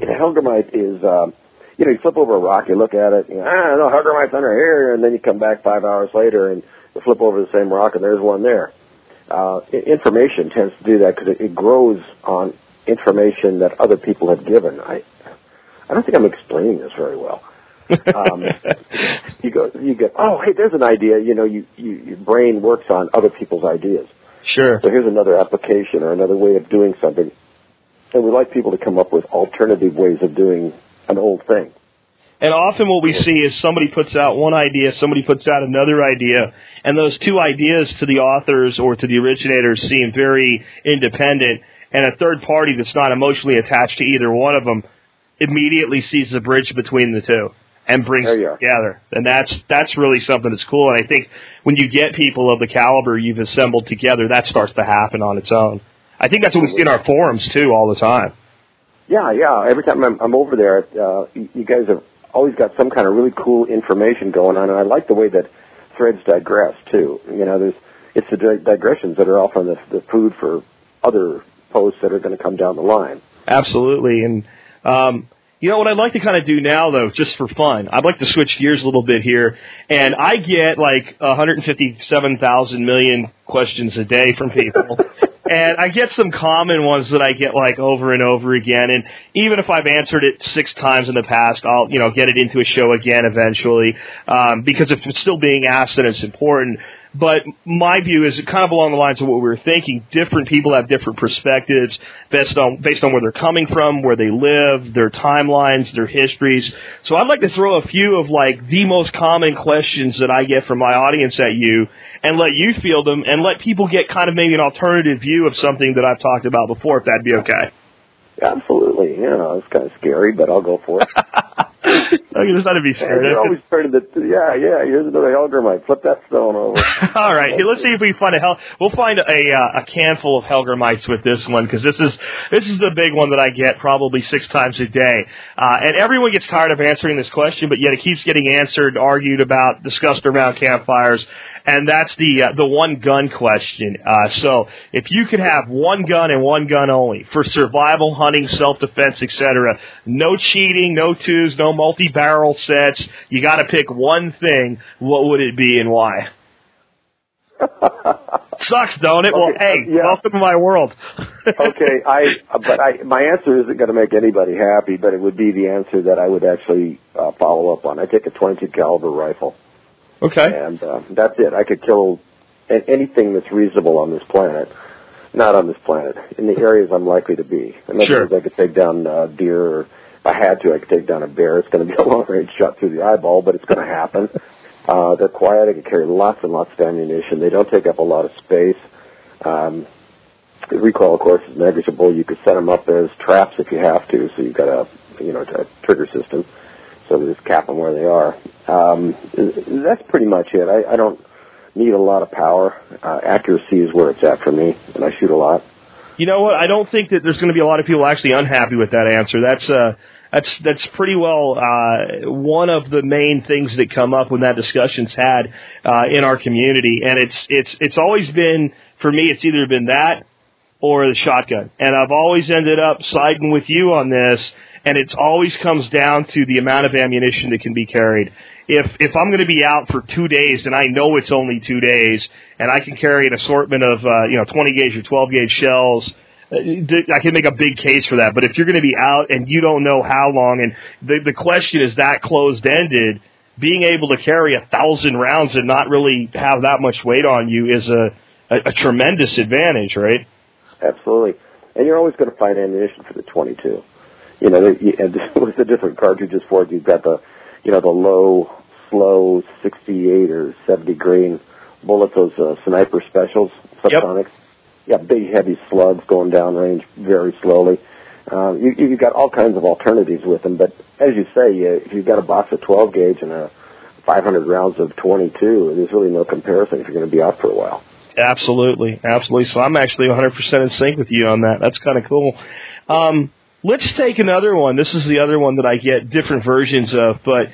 hellgramite is, um, you know, you flip over a rock, you look at it, you know, ah, no, hellgramite's under here, and then you come back five hours later and you flip over the same rock, and there's one there. Uh, information tends to do that because it, it grows on information that other people have given. I, I don't think I'm explaining this very well. um, you go, you get, oh, hey, there's an idea. You know, you, you, your brain works on other people's ideas. Sure. So here's another application or another way of doing something. And we like people to come up with alternative ways of doing an old thing. And often what we see is somebody puts out one idea, somebody puts out another idea, and those two ideas to the authors or to the originators seem very independent, and a third party that's not emotionally attached to either one of them immediately sees the bridge between the two. And brings it together. And that's that's really something that's cool. And I think when you get people of the caliber you've assembled together, that starts to happen on its own. I think that's what we see in our forums, too, all the time. Yeah, yeah. Every time I'm, I'm over there, uh, you guys have always got some kind of really cool information going on. And I like the way that threads digress, too. You know, there's it's the digressions that are often the, the food for other posts that are going to come down the line. Absolutely. And... Um, You know, what I'd like to kind of do now, though, just for fun, I'd like to switch gears a little bit here, and I get like one hundred fifty-seven thousand million questions a day from people, and I get some common ones that I get like over and over again, and even if I've answered it six times in the past, I'll, you know, get it into a show again eventually, um, because if it's still being asked, then it's important. But my view is kind of along the lines of what we were thinking. Different people have different perspectives based on based on where they're coming from, where they live, their timelines, their histories. So I'd like to throw a few of like the most common questions that I get from my audience at you and let you field them and let people get kind of maybe an alternative view of something that I've talked about before, if that'd be okay. Absolutely. You know, it's kind of scary, but I'll go for it. No, you're just not to be scared. You're always starting to, yeah, yeah, here's another hellgramite. Flip that stone over. All right. Hey, let's see if we find a hell. We'll find a uh, a canful of hellgramites with this one, because this is this is the big one that I get probably six times a day. Uh, and everyone gets tired of answering this question, but yet it keeps getting answered, argued about, discussed around campfires. And that's the uh, the one gun question. Uh, so if you could have one gun and one gun only for survival, hunting, self-defense, et cetera, no cheating, no twos, no multi-barrel sets, you got to pick one thing, what would it be and why? Sucks, don't it? Okay, well, hey, yeah. Welcome to my world. Okay, I but I, my answer isn't going to make anybody happy, but it would be the answer that I would actually uh, follow up on. I take a twenty-two caliber rifle. Okay. And uh, that's it. I could kill anything that's reasonable on this planet. Not on this planet. In the areas I'm likely to be. In other words, I could take down uh, deer. Or if I had to, I could take down a bear. It's going to be a long-range shot through the eyeball, but it's going to happen. Uh, they're quiet. I can carry lots and lots of ammunition. They don't take up a lot of space. Um, the recoil, of course, is negligible. You could set them up as traps if you have to, so you've got a, you know, a trigger system. So we just cap them where they are. Um, that's pretty much it. I, I don't need a lot of power. Uh, accuracy is where it's at for me, and I shoot a lot. You know what? I don't think that there's going to be a lot of people actually unhappy with that answer. That's uh, that's that's pretty well uh, one of the main things that come up when that discussion's had uh, in our community, and it's it's it's always been for me. It's either been that or the shotgun, and I've always ended up siding with you on this. and it always comes down to the amount of ammunition that can be carried. If if I'm going to be out for two days, and I know it's only two days, and I can carry an assortment of uh, you know twenty gauge or twelve gauge shells, I can make a big case for that. But if you're going to be out and you don't know how long, and the the question is that closed-ended, being able to carry a thousand rounds and not really have that much weight on you is a, a, a tremendous advantage, right? Absolutely. And you're always going to find ammunition for the twenty-two. You know, and with the different cartridges for it, you've got the, you know, the low, slow sixty-eight or seventy grain bullets, those uh, sniper specials, subsonics. Yep. You got big, heavy slugs going downrange very slowly. Uh, you, you've got all kinds of alternatives with them, but as you say, you, if you've got a box of twelve gauge and a five hundred rounds of twenty-two, there's really no comparison if you're going to be out for a while. Absolutely, absolutely. So I'm actually one hundred percent in sync with you on that. That's kind of cool. Um, let's take another one. This is the other one that I get different versions of, but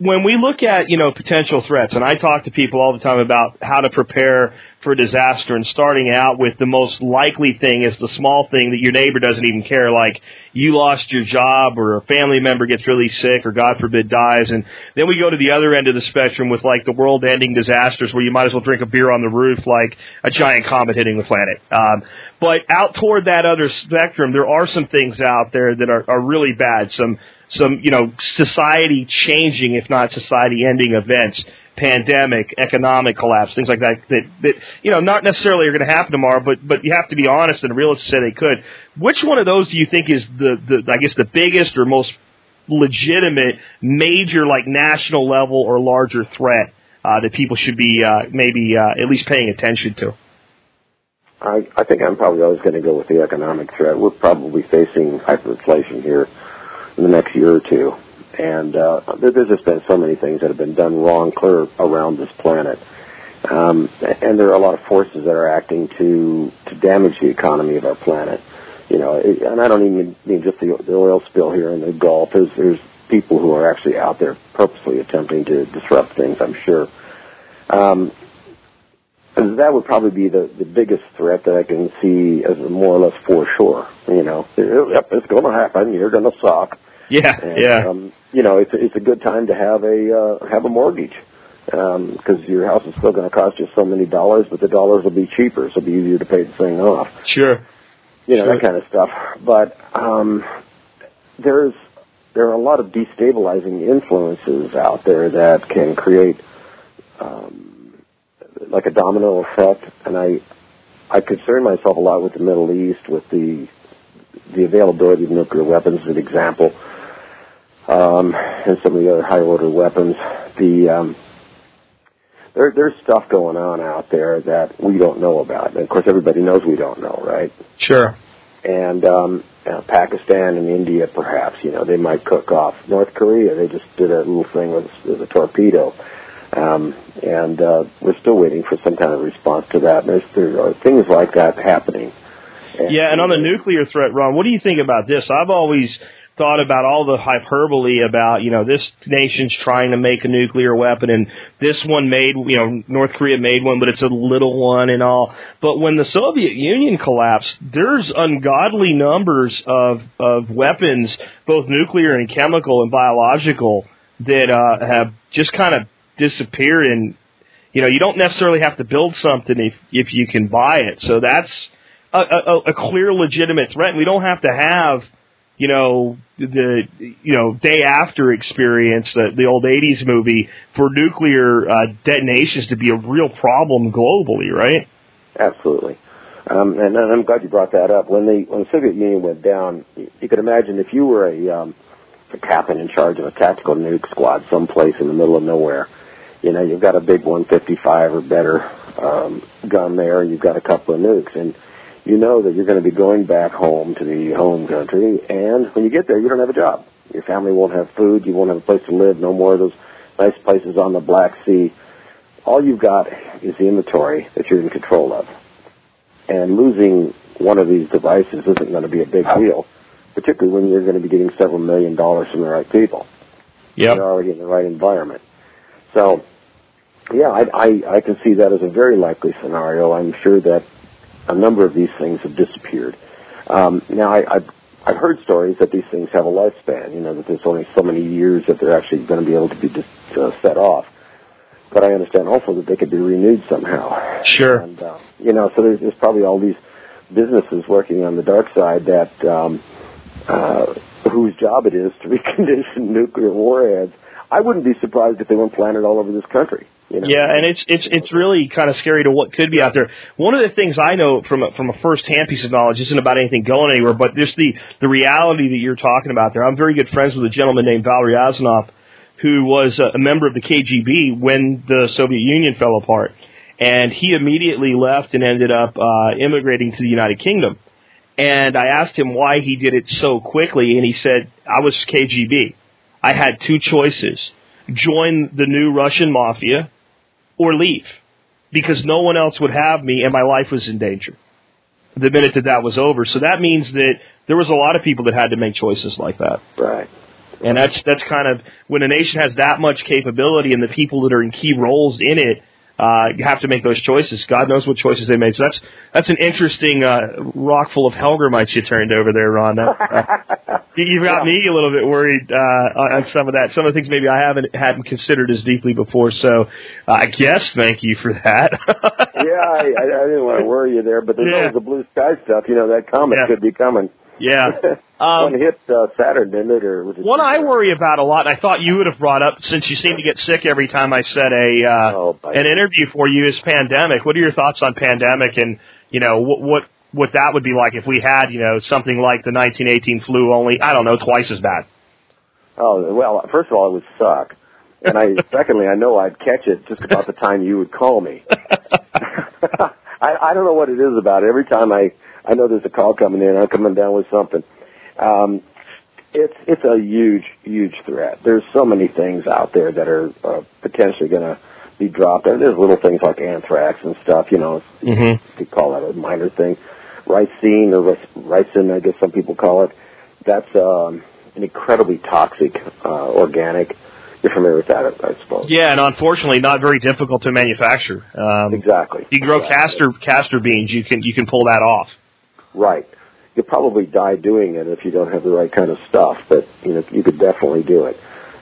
when we look at, you know, potential threats, and I talk to people all the time about how to prepare for disaster and starting out with the most likely thing is the small thing that your neighbor doesn't even care, like you lost your job or a family member gets really sick or, God forbid, dies. And then we go to the other end of the spectrum with, like, the world-ending disasters where you might as well drink a beer on the roof like a giant comet hitting the planet. Um, but out toward that other spectrum, there are some things out there that are, are really bad, some some, you know, society-changing, if not society-ending events, pandemic, economic collapse, things like that, that, that you know, not necessarily are going to happen tomorrow, but, but you have to be honest and realistic to say they could. Which one of those do you think is the, the, I guess, the biggest or most legitimate, major, like, national level or larger threat uh, that people should be uh, maybe uh, at least paying attention to? I, I think I'm probably always going to go with the economic threat. We're probably facing hyperinflation here in the next year or two, and uh, there's just been so many things that have been done wrong clear around this planet, um, and there are a lot of forces that are acting to to damage the economy of our planet. You know, it, and I don't even mean just the, the oil spill here in the Gulf. There's, there's people who are actually out there purposely attempting to disrupt things, I'm sure. Um, that would probably be the, the biggest threat that I can see as more or less for sure. You know, yep, it's going to happen. You're going to suck. Yeah, and, yeah. Um, you know, it's it's a good time to have a uh, have a mortgage because um, your house is still going to cost you so many dollars, but the dollars will be cheaper, so it'll be easier to pay the thing off. Sure, you know sure. That kind of stuff. But um, there's there are a lot of destabilizing influences out there that can create um, like a domino effect, and I I concern myself a lot with the Middle East with the the availability of nuclear weapons, as an example. Um, and some of the other high-order weapons. The um, there, there's stuff going on out there that we don't know about. And, of course, everybody knows we don't know, right? Sure. And um, uh, Pakistan and India, perhaps, you know, they might cook off. North Korea, they just did a little thing with, with a torpedo. Um, and uh, we're still waiting for some kind of response to that. And there's, there are things like that happening. And, yeah, and on the nuclear threat, Ron, what do you think about this? I've always thought about all the hyperbole about, you know, this nation's trying to make a nuclear weapon and this one made, you know, North Korea made one, but it's a little one and all. But when the Soviet Union collapsed, there's ungodly numbers of, of weapons, both nuclear and chemical and biological, that uh, have just kind of disappeared. And, you know, you don't necessarily have to build something if, if you can buy it. So that's a, a, a clear, legitimate threat. And we don't have to have you know, the, you know, day after experience, the, the old eighties movie, for nuclear uh, detonations to be a real problem globally, right? Absolutely. Um, and, and I'm glad you brought that up. When the, when the Soviet Union went down, you, you could imagine if you were a, um, a captain in charge of a tactical nuke squad someplace in the middle of nowhere, you know, you've got a big one fifty-five or better um, gun there, and you've got a couple of nukes, and you know that you're going to be going back home to the home country, and when you get there, you don't have a job. Your family won't have food. You won't have a place to live. No more of those nice places on the Black Sea. All you've got is the inventory that you're in control of. And losing one of these devices isn't going to be a big deal, particularly when you're going to be getting several million dollars from the right people. Yep. You're already in the right environment. So, yeah, I, I, I can see that as a very likely scenario. I'm sure that a number of these things have disappeared. Um, now, I, I I've heard stories that these things have a lifespan, you know, that there's only so many years that they're actually going to be able to be just, uh, set off. But I understand also that they could be renewed somehow. Sure. And, uh, you know, so there's, there's probably all these businesses working on the dark side that um, uh, whose job it is to recondition nuclear warheads. I wouldn't be surprised if they weren't planted all over this country. You know? Yeah, and it's it's it's really kind of scary to what could be out there. One of the things I know from a, from a first-hand piece of knowledge isn't about anything going anywhere, but just the, the reality that you're talking about there. I'm very good friends with a gentleman named Valery Asunov, who was a member of the K G B when the Soviet Union fell apart. And he immediately left and ended up uh, immigrating to the United Kingdom. And I asked him why he did it so quickly, and he said, I was K G B. I had two choices, join the new Russian mafia or leave, because no one else would have me and my life was in danger the minute that that was over. So that means that there was a lot of people that had to make choices like that. Right. And that's that's kind of, when a nation has that much capability and the people that are in key roles in it uh, have to make those choices, God knows what choices they made. So that's that's an interesting uh, rock full of Helgramites you turned over there, Ron. Uh, uh, you've got yeah. me a little bit worried uh, on some of that. Some of the things maybe I haven't hadn't considered as deeply before. So uh, I guess thank you for that. yeah, I, I didn't want to worry you there, but there's yeah. always the blue sky stuff. You know, that comet yeah. could be coming. Yeah. Um, one hit uh, Saturn, didn't it? Or was it one I worry about a lot, and I thought you would have brought up, since you seem to get sick every time I set a uh, oh, an interview for you, is pandemic. What are your thoughts on pandemic and, you know, what, what what that would be like if we had, you know, something like the nineteen eighteen flu only, I don't know, twice as bad? Oh, well, first of all, it would suck. And I secondly, I know I'd catch it just about the time you would call me. I, I don't know what it is about it. Every time I... I know there's a call coming in. I'm coming down with something. Um, it's it's a huge, huge threat. There's so many things out there that are uh, potentially going to be dropped. And there's little things like anthrax and stuff, you know, mm-hmm. you call that a minor thing. Ricin, or ricin, I guess some people call it, that's um, an incredibly toxic uh, organic. You're familiar with that, I suppose. Yeah, and unfortunately, not very difficult to manufacture. Um, exactly. You grow exactly. castor castor beans, you can you can pull that off. Right. You'll probably die doing it if you don't have the right kind of stuff, but you know you could definitely do it.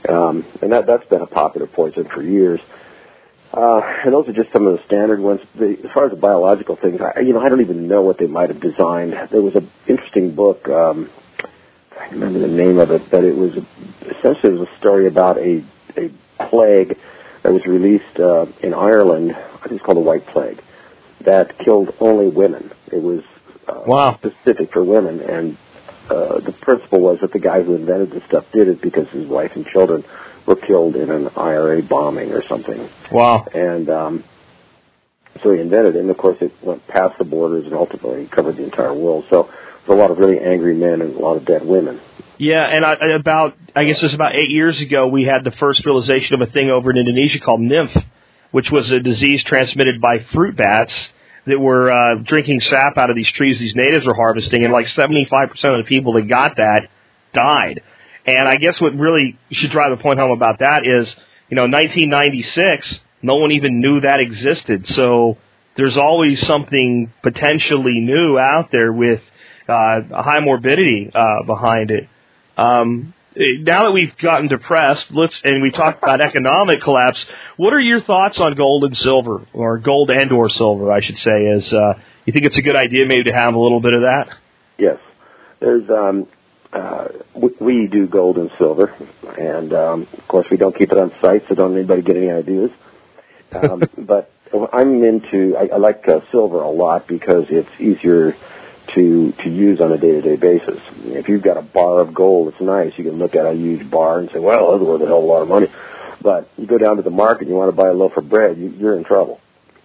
Um, and that, that's been a popular poison for years. Uh, and those are just some of the standard ones. The, as far as the biological things, I, you know, I don't even know what they might have designed. There was an interesting book. Um, I can't remember the name of it, but it was essentially it was a story about a, a plague that was released uh, in Ireland. I think it's called the White Plague, that killed only women. It was Uh, wow. specific for women, and uh, the principle was that the guy who invented this stuff did it because his wife and children were killed in an I R A bombing or something. Wow. And um, so he invented it, and of course it went past the borders and ultimately covered the entire world. So there's a lot of really angry men and a lot of dead women. Yeah, and I, about I guess it was about eight years ago we had the first realization of a thing over in Indonesia called nymph, which was a disease transmitted by fruit bats that were uh, drinking sap out of these trees these natives were harvesting, and like seventy-five percent of the people that got that died. And I guess what really should drive the point home about that is, you know, nineteen ninety-six, no one even knew that existed. So there's always something potentially new out there with uh, high morbidity uh, behind it. Um, now that we've gotten depressed, let's and we talked about economic collapse, what are your thoughts on gold and silver, or gold and or silver, I should say? Is uh, you think it's a good idea maybe to have a little bit of that? Yes, there's um, uh, we, we do gold and silver, and um, of course we don't keep it on site, so don't anybody get any ideas. Um, but I'm into I, I like uh, silver a lot because it's easier to to use on a day-to-day basis. If you've got a bar of gold, it's nice. You can look at a huge bar and say, well, that's worth a hell of a lot of money. But you go down to the market and you want to buy a loaf of bread, you, you're in trouble.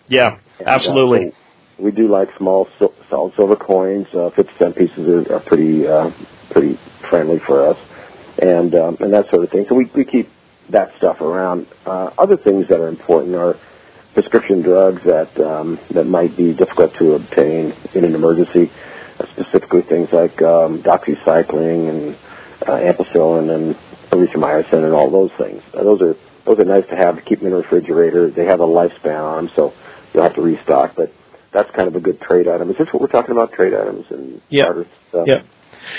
Yeah, and, absolutely. Uh, so we do like small sil- solid silver coins. Uh, fifty-cent pieces are, are pretty uh, pretty friendly for us, and um, and that sort of thing. So we, we keep that stuff around. Uh, other things that are important are prescription drugs that um, that might be difficult to obtain in an emergency. Specifically, things like um, doxycycline and uh, ampicillin and erythromycin and all those things. Uh, those are those are nice to have to keep them in the refrigerator. They have a lifespan on them, so you'll have to restock. But that's kind of a good trade item. Is this what we're talking about? Trade items and yep. starters stuff. Yep.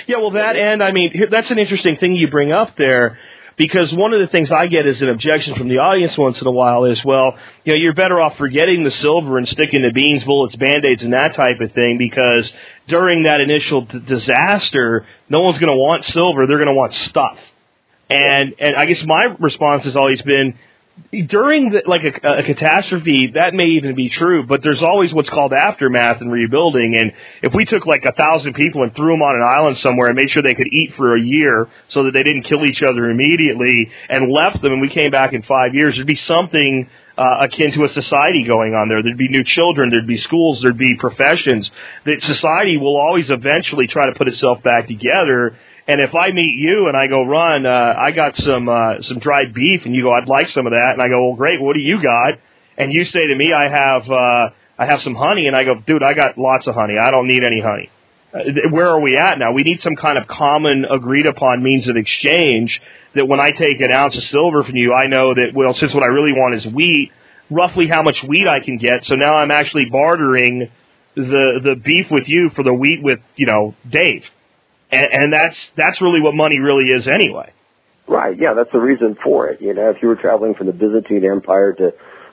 Yeah, well, that and, I mean, that's an interesting thing you bring up there, because one of the things I get is an objection from the audience once in a while is, well, you know, you're better off forgetting the silver and sticking to beans, bullets, Band-Aids, and that type of thing, because during that initial d- disaster, no one's going to want silver. They're going to want stuff. And and I guess my response has always been, during the, like a, a catastrophe, that may even be true, but there's always what's called aftermath and rebuilding. And if we took like a thousand people and threw them on an island somewhere and made sure they could eat for a year so that they didn't kill each other immediately and left them and we came back in five years, there'd be something uh, akin to a society going on there. There'd be new children, there'd be schools, there'd be professions. That society will always eventually try to put itself back together. And if I meet you and I go, Ron, uh, I got some uh, some dried beef, and you go, I'd like some of that, and I go, well, great, what do you got? And you say to me, I have uh, I have some honey, and I go, dude, I got lots of honey. I don't need any honey. Uh, where are we at now? We need some kind of common, agreed-upon means of exchange that when I take an ounce of silver from you, I know that, well, since what I really want is wheat, roughly how much wheat I can get, so now I'm actually bartering the the beef with you for the wheat with, you know, Dave. And, and that's that's really what money really is anyway. Right, yeah, that's the reason for it. You know, if you were traveling from the Byzantine Empire to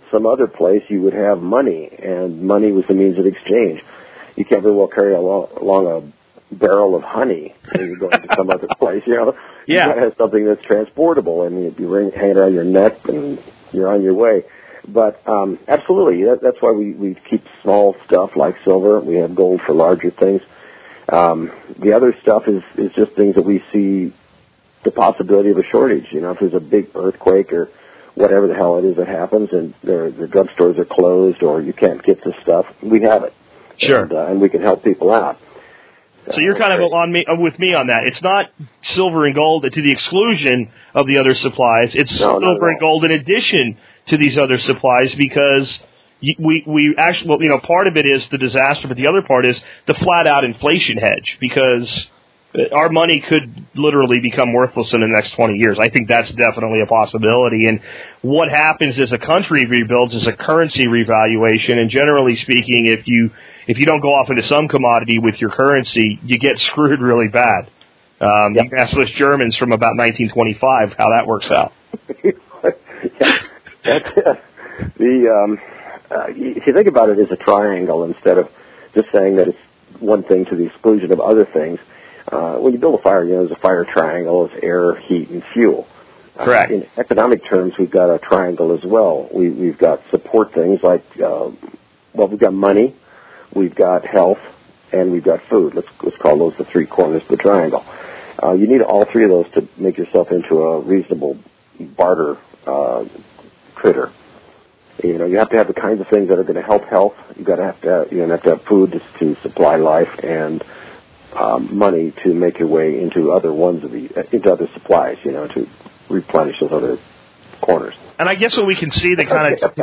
some other place, you would have money, and money was the means of exchange. You can't very well carry along, along a barrel of honey when you're going to some other place, you know. Yeah. You have something that's transportable, and you'd be hanging around your neck, and you're on your way. But um, absolutely, that, that's why we, we keep small stuff like silver. We have gold for larger things. Um, the other stuff is, is just things that we see the possibility of a shortage. You know, if there's a big earthquake or whatever the hell it is that happens and the drugstores are closed or you can't get this stuff, we have it. Sure. And, uh, and we can help people out. So you're kind of on me, with me on that. It's not silver and gold to the exclusion of the other supplies. It's no, silver and gold in addition to these other supplies because... We we actually, well, you know, part of it is the disaster, but the other part is the flat-out inflation hedge, because our money could literally become worthless in the next twenty years. I think that's definitely a possibility. And what happens as a country rebuilds is a currency revaluation, and generally speaking, if you if you don't go off into some commodity with your currency, you get screwed really bad. Um, yep. You can ask those Germans from about nineteen twenty-five how that works out. the... Um... Uh, if you think about it as a triangle instead of just saying that it's one thing to the exclusion of other things, uh, when you build a fire, you know, there's a fire triangle, it's air, heat, and fuel. Correct. Uh, in economic terms, we've got a triangle as well. We, we've got support things like, uh, well, we've got money, we've got health, and we've got food. Let's, let's call those the three corners of the triangle. Uh, you need all three of those to make yourself into a reasonable barter uh, critter. You know, you have to have the kinds of things that are going to help health. You've got to have to, you know, have to have food to supply life and um, money to make your way into other ones of the into other supplies. You know, to replenish those other corners. And I guess what we can see that kind of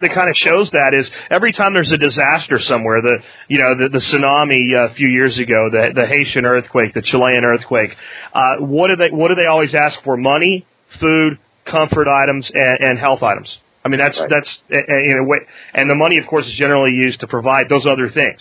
that kind of shows that is every time there's a disaster somewhere, the you know the, the tsunami a few years ago, the the Haitian earthquake, the Chilean earthquake. Uh, what do they what do they always ask for? Money, food, comfort items, and, and health items. I mean, that's, right. that's in a way, and the money, of course, is generally used to provide those other things.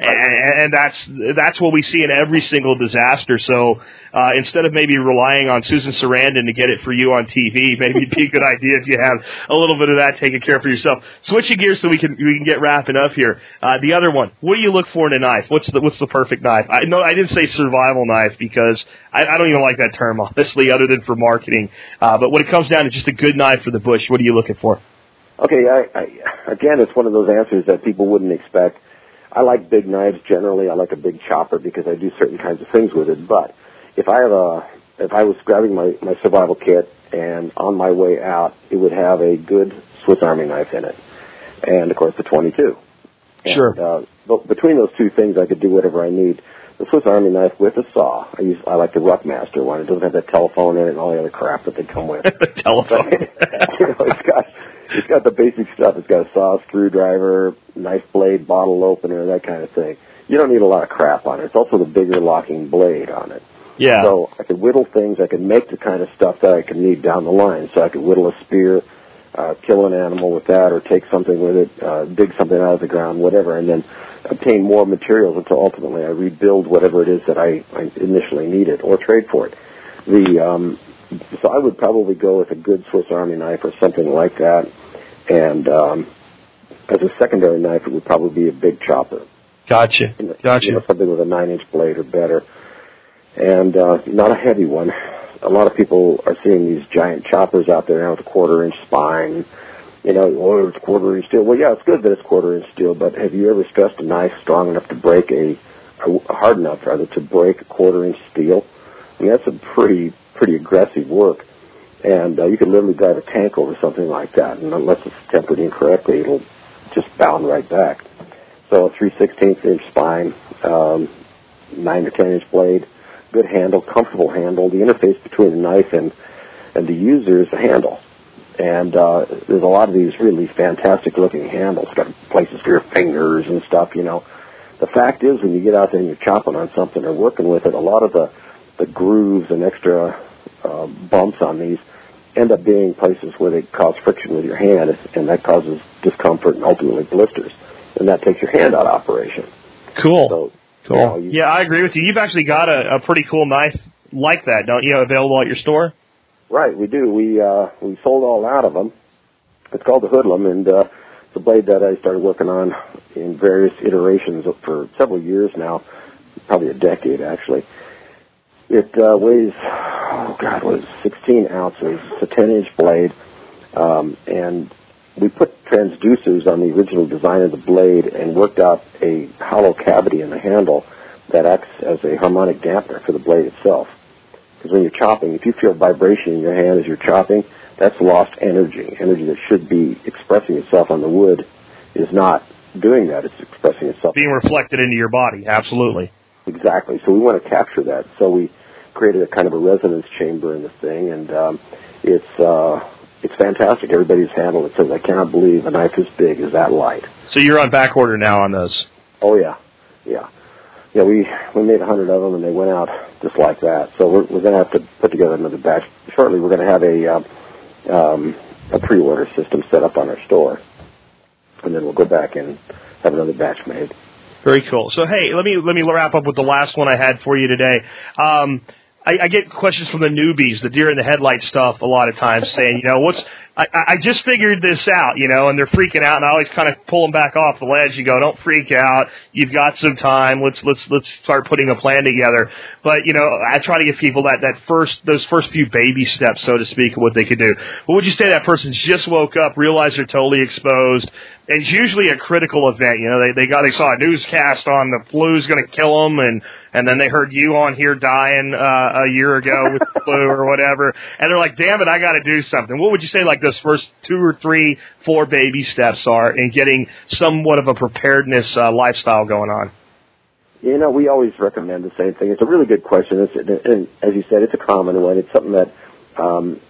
Right. And, and that's that's what we see in every single disaster. So uh, instead of maybe relying on Susan Sarandon to get it for you on T V, maybe it'd be a good idea if you have a little bit of that taken care of for yourself. Switching gears so we can we can get wrapping up here. Uh, the other one, what do you look for in a knife? What's the what's the perfect knife? I no, I didn't say survival knife because I, I don't even like that term, honestly, other than for marketing. Uh, but when it comes down to just a good knife for the bush, what are you looking for? Okay, I, I, again, it's one of those answers that people wouldn't expect. I like big knives generally. I like a big chopper because I do certain kinds of things with it. But if I have a, if I was grabbing my, my survival kit and on my way out, it would have a good Swiss Army knife in it, and of course the twenty-two. Sure. And, uh, but between those two things, I could do whatever I need. The Swiss Army knife with a saw. I use. I like the Ruckmaster one. It doesn't have that telephone in it and all the other crap that they come with. The telephone. But, you know, it's got. It's got the basic stuff. It's got a saw, screwdriver, knife blade, bottle opener, that kind of thing. You don't need a lot of crap on it. It's also the bigger locking blade on it. Yeah. So I could whittle things. I could make the kind of stuff that I could need down the line. So I could whittle a spear, uh, kill an animal with that, or take something with it, uh, dig something out of the ground, whatever, and then obtain more materials until ultimately I rebuild whatever it is that I, I initially needed, or trade for it. The um, so I would probably go with a good Swiss Army knife or something like that, and um, as a secondary knife, it would probably be a big chopper. Gotcha. You know, gotcha. You know, something with a nine-inch blade or better, and uh, not a heavy one. A lot of people are seeing these giant choppers out there now with a quarter-inch spine. You know, oh, it's quarter-inch steel. Well, yeah, it's good that it's quarter-inch steel, but have you ever stressed a knife strong enough to break a, hard enough, rather, to break a quarter-inch steel? I mean, that's some pretty, pretty aggressive work. And uh, you could literally drive a tank over something like that, and unless it's tempered incorrectly, it'll just bound right back. So a three sixteenths inch spine, um, nine to ten inch blade, good handle, comfortable handle. The interface between the knife and, and the user is the handle. And uh, there's a lot of these really fantastic-looking handles. It's got places for your fingers and stuff, you know. The fact is, when you get out there and you're chopping on something or working with it, a lot of the, the grooves and extra uh, bumps on these end up being places where they cause friction with your hand, and that causes discomfort and ultimately blisters. And that takes your hand out of operation. Cool. So, cool. You know, you yeah, I agree with you. You've actually got a, a pretty cool knife like that, don't you, available at your store? Right, we do. We uh, we sold all out of them. It's called the Hoodlum, and uh, it's a blade that I started working on in various iterations for several years now, probably a decade, actually. It uh, weighs, oh, God, what is it, sixteen ounces. It's a ten-inch blade, um, and we put transducers on the original design of the blade and worked out a hollow cavity in the handle that acts as a harmonic dampener for the blade itself. Because when you're chopping, if you feel vibration in your hand as you're chopping, that's lost energy. Energy that should be expressing itself on the wood is not doing that. It's expressing itself. Being reflected into your body, absolutely. Exactly. So we want to capture that. So we created a kind of a resonance chamber in the thing, and um, it's uh, it's fantastic. Everybody's handled it. Says, I cannot believe a knife as big as that light. So you're on back order now on those. Oh, yeah. Yeah. Yeah, we, we made a hundred of them, and they went out just like that. So we're, we're going to have to put together another batch. Shortly, we're going to have a, uh, um, a pre-order system set up on our store, and then we'll go back and have another batch made. Very cool. So, hey, let me let me wrap up with the last one I had for you today. Um, I, I get questions from the newbies, the deer in the headlight stuff, a lot of times, saying, you know, what's I, I just figured this out, you know, and they're freaking out, and I always kind of pull them back off the ledge and go, don't freak out. You've got some time. Let's let's let's start putting a plan together. But, you know, I try to give people that, that first those first few baby steps, so to speak, of what they could do. What would you say that person's just woke up, realized they're totally exposed? It's usually a critical event. You know, they, they got they saw a newscast on the flu's going to kill them, and, and then they heard you on here dying uh, a year ago with the flu or whatever, and they're like, damn it, I got to do something. What would you say, like, those first two or three, four baby steps are in getting somewhat of a preparedness uh, lifestyle going on? You know, we always recommend the same thing. It's a really good question. It's, and as you said, it's a common one. It's something that, um,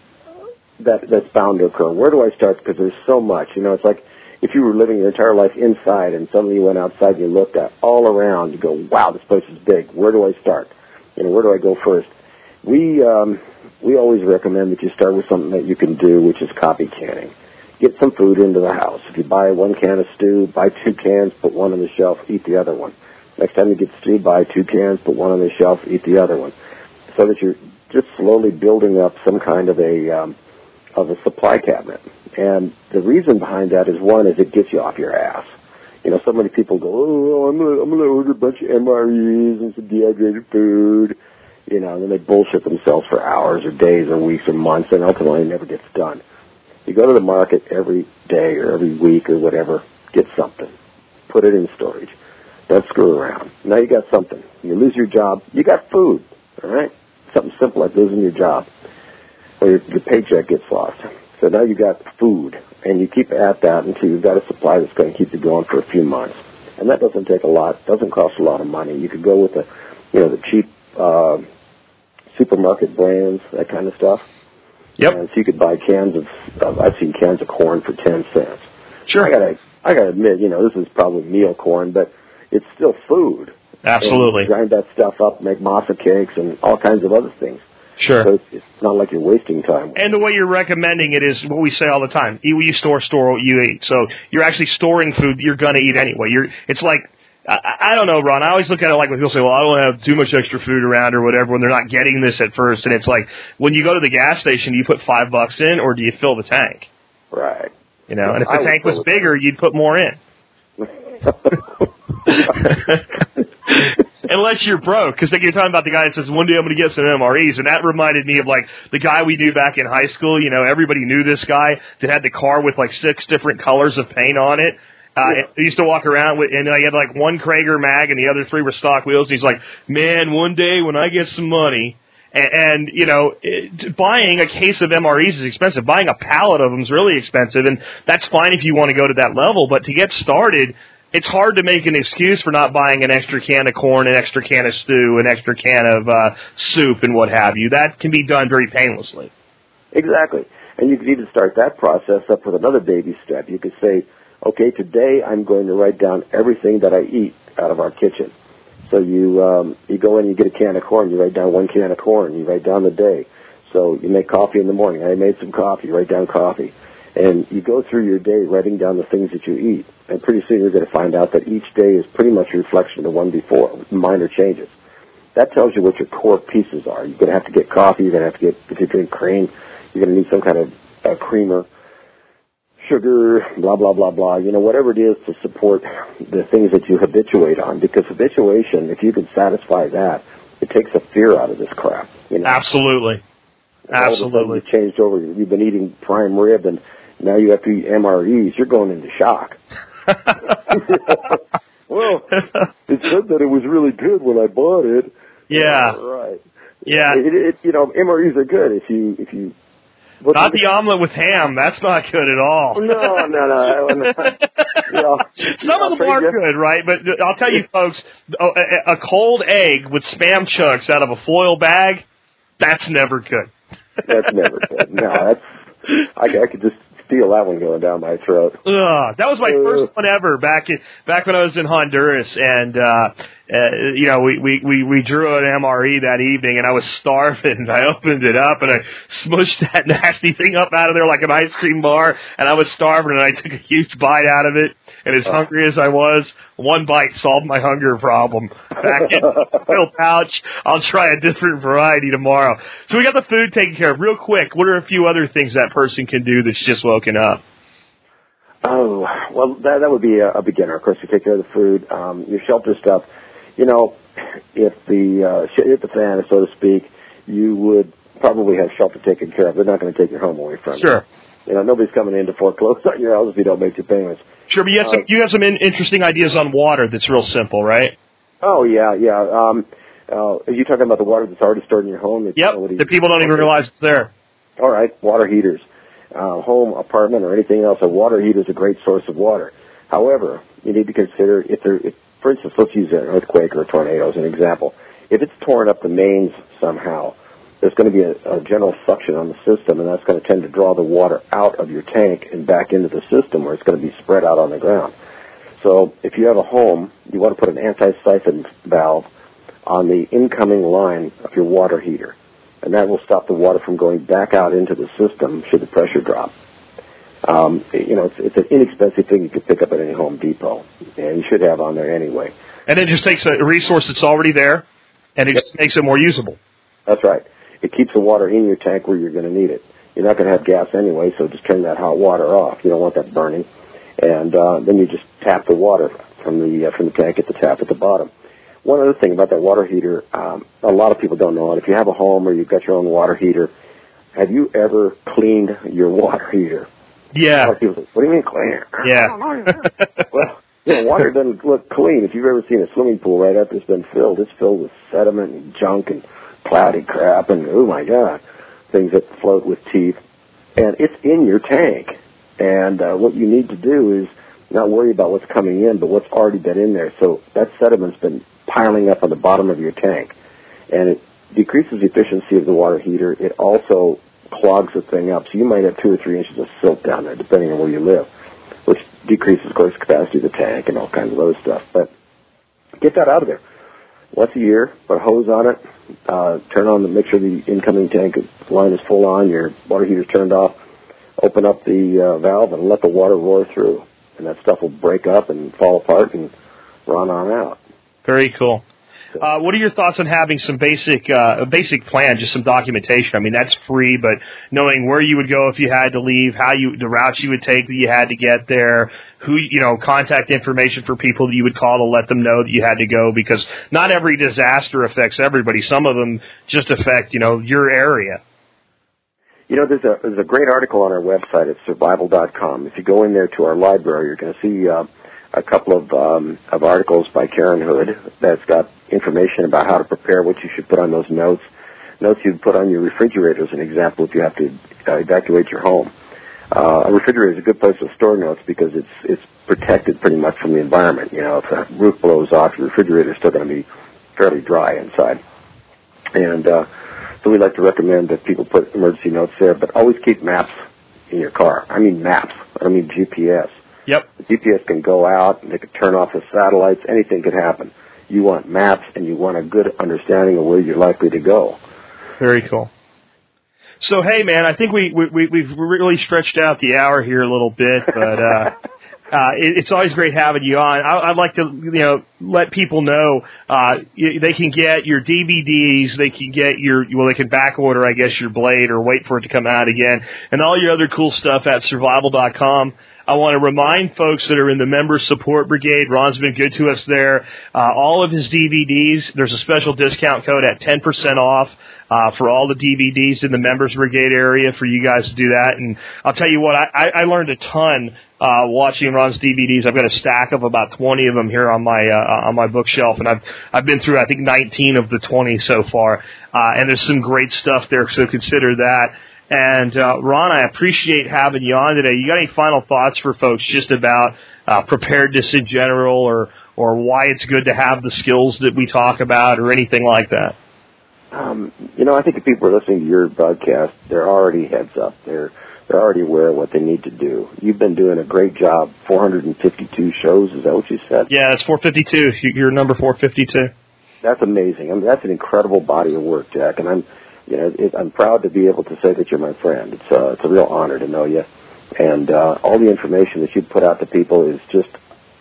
that that's bound to occur. Where do I start? Because there's so much. You know, it's like, if you were living your entire life inside and suddenly you went outside and you looked at all around, you go, wow, this place is big. Where do I start? You know, where do I go first? We um, we always recommend that you start with something that you can do, which is copy canning. Get some food into the house. If you buy one can of stew, buy two cans, put one on the shelf, eat the other one. Next time you get stew, buy two cans, put one on the shelf, eat the other one. So that you're just slowly building up some kind of a um, of a supply cabinet. And the reason behind that is, one, is it gets you off your ass. You know, so many people go, oh, I'm going to order a bunch of M R Es and some dehydrated food. You know, and then they bullshit themselves for hours or days or weeks or months, and ultimately it never gets done. You go to the market every day or every week or whatever, get something. Put it in storage. Don't screw around. Now you got something. You lose your job, you got food, all right? Something simple like losing your job or your, your paycheck gets lost. So now you got food, and you keep at that until you've got a supply that's going to keep you going for a few months. And that doesn't take a lot, doesn't cost a lot of money. You could go with the, you know, the cheap uh, supermarket brands, that kind of stuff. Yep. And so you could buy cans of, uh, I've seen cans of corn for ten cents. Sure. I gotta, I gotta admit, you know, this is probably meal corn, but it's still food. Absolutely. And grind that stuff up, make masa cakes, and all kinds of other things. Sure. So it's not like you're wasting time. And the way you're recommending it is what we say all the time. Eat what you store, store what you eat. So you're actually storing food you're going to eat anyway. You're, it's like, I, I don't know, Ron. I always look at it like when people say, well, I don't have too much extra food around or whatever, when they're not getting this at first. And it's like, when you go to the gas station, do you put five bucks in or do you fill the tank? Right. You know, and if the tank was bigger, you'd put more in. Unless you're broke, because like you're talking about the guy that says, one day I'm going to get some M R Es, and that reminded me of, like, the guy we knew back in high school. You know, everybody knew this guy that had the car with, like, six different colors of paint on it. Uh, yeah. He used to walk around, with, and he had, like, one Krager mag, and the other three were stock wheels, and he's like, man, one day when I get some money, and, and you know, it, buying a case of M R Es is expensive. Buying a pallet of them is really expensive, and that's fine if you want to go to that level, but to get started, it's hard to make an excuse for not buying an extra can of corn, an extra can of stew, an extra can of uh, soup, and what have you. That can be done very painlessly. Exactly. And you could even start that process up with another baby step. You could say, okay, today I'm going to write down everything that I eat out of our kitchen. So you um, you go in and you get a can of corn. You write down one can of corn. You write down the day. So you make coffee in the morning. I made some coffee. You write down coffee. And you go through your day writing down the things that you eat. And pretty soon you're going to find out that each day is pretty much a reflection of the one before, with minor changes. That tells you what your core pieces are. You're going to have to get coffee. You're going to have to get, if you drink cream, you're going to need some kind of uh, creamer, sugar, blah, blah, blah, blah. You know, whatever it is to support the things that you habituate on. Because habituation, if you can satisfy that, it takes the fear out of this crap. You know? Absolutely. Absolutely. You changed over. You've been eating prime rib, and now you have to eat M R Es. You're going into shock. Well, it said that it was really good when I bought it. Yeah. All right. Yeah. It, it, you know, M R Es are good if you if you. Not the, the omelet with ham. That's not good at all. No, no, no. no. Yeah. Some of them are good, right? But I'll tell you, folks, a, a cold egg with Spam Chunks out of a foil bag, that's never good. That's never good. No, that's, I, I could just feel that one going down my throat. Ugh, that was my uh, first one ever back in, back when I was in Honduras, and uh, uh, you know we, we, we, we drew an M R E that evening, and I was starving. And I opened it up, and I smushed that nasty thing up out of there like an ice cream bar, and I was starving, and I took a huge bite out of it. And as hungry as I was, one bite solved my hunger problem. Back in the little pouch, I'll try a different variety tomorrow. So we got the food taken care of. Real quick, what are a few other things that person can do that's just woken up? Oh, well, that, that would be a, a beginner. Of course, you take care of the food, um, your shelter stuff. You know, if the uh, hit the fan, so to speak, you would probably have shelter taken care of. They're not going to take your home away from you. Sure. You know, nobody's coming in to foreclose on your house if you don't make your payments. Sure, but you have some, uh, you have some in, interesting ideas on water that's real simple, right? Oh, yeah, yeah. Um, uh, are you talking about the water that's already stored in your home? Yep, utilities? The people don't even realize it's there. All right, water heaters. Uh, home, apartment, or anything else, a water heater is a great source of water. However, you need to consider, if there, if, for instance, let's use an earthquake or a tornado as an example. If it's torn up the mains somehow, there's going to be a, a general suction on the system, and that's going to tend to draw the water out of your tank and back into the system where it's going to be spread out on the ground. So if you have a home, you want to put an anti-siphon valve on the incoming line of your water heater, and that will stop the water from going back out into the system should the pressure drop. Um, you know, it's, it's an inexpensive thing you could pick up at any Home Depot, and you should have on there anyway. And it just takes a resource that's already there, and it just makes it more usable. That's right. It keeps the water in your tank where you're going to need it. You're not going to have gas anyway, so just turn that hot water off. You don't want that burning. And uh, then you just tap the water from the uh, from the tank at the tap at the bottom. One other thing about that water heater, um, a lot of people don't know it. If you have a home or you've got your own water heater, have you ever cleaned your water heater? Yeah. A lot of people say, what do you mean clean it? Yeah. Well, you know, water doesn't look clean. If you've ever seen a swimming pool right after it's been filled, it's filled with sediment and junk and cloudy crap and, oh, my God, things that float with teeth. And it's in your tank. And uh, what you need to do is not worry about what's coming in, but what's already been in there. So that sediment's been piling up on the bottom of your tank. And it decreases the efficiency of the water heater. It also clogs the thing up. So you might have two or three inches of silt down there, depending on where you live, which decreases, of course, the capacity of the tank and all kinds of other stuff. But get that out of there. once a year, put a hose on it, uh, turn on the, make sure the incoming tank line is full on, your water heater's turned off, open up the uh, valve and let the water roar through. And that stuff will break up and fall apart and run on out. Very cool. Uh, what are your thoughts on having some basic uh, a basic plan, just some documentation? I mean, that's free, but knowing where you would go if you had to leave, how you the routes you would take that you had to get there, who you know, contact information for people that you would call to let them know that you had to go, because not every disaster affects everybody. Some of them just affect, you know, your area. You know, there's a there's a great article on our website at survival dot com. If you go in there to our library, you're going to see uh, a couple of um, of articles by Karen Hood that's got information about how to prepare, what you should put on those notes, notes you'd put on your refrigerator as an example if you have to uh, evacuate your home. Uh, a refrigerator is a good place to store notes because it's it's protected pretty much from the environment. You know, if the roof blows off, your refrigerator is still going to be fairly dry inside. And uh, so we like to recommend that people put emergency notes there, but always keep maps in your car. I mean maps. I don't mean G P S. Yep. The G P S can go out, and they could turn off the satellites. Anything could happen. You want maps, and you want a good understanding of where you're likely to go. Very cool. So, hey, man, I think we, we, we've really stretched out the hour here a little bit, but uh, uh, it, it's always great having you on. I, I'd like to, you know, let people know uh, you, they can get your D V Ds, they can get your, well, they can back order, I guess, your Blade or wait for it to come out again, and all your other cool stuff at survival dot com. I want to remind folks that are in the Member Support Brigade, Ron's been good to us there, uh, all of his D V Ds, there's a special discount code at ten percent off uh, for all the D V Ds in the Members Brigade area for you guys to do that. And I'll tell you what, I, I learned a ton uh, watching Ron's D V Ds. I've got a stack of about twenty of them here on my uh, on my bookshelf, and I've, I've been through, I think, nineteen of the twenty so far. Uh, and there's some great stuff there, so consider that. And, uh, Ron, I appreciate having you on today. You got any final thoughts for folks just about uh, preparedness in general, or, or why it's good to have the skills that we talk about or anything like that? Um, you know, I think if people are listening to your broadcast, they're already heads up. They're, they're already aware of what they need to do. You've been doing a great job, four hundred fifty-two shows. Is that what you said? Yeah, it's four fifty-two. You're number four fifty-two. That's amazing. I mean, that's an incredible body of work, Jack, and I'm... You know, it, I'm proud to be able to say that you're my friend. It's uh, it's a real honor to know you, and uh, all the information that you put out to people is just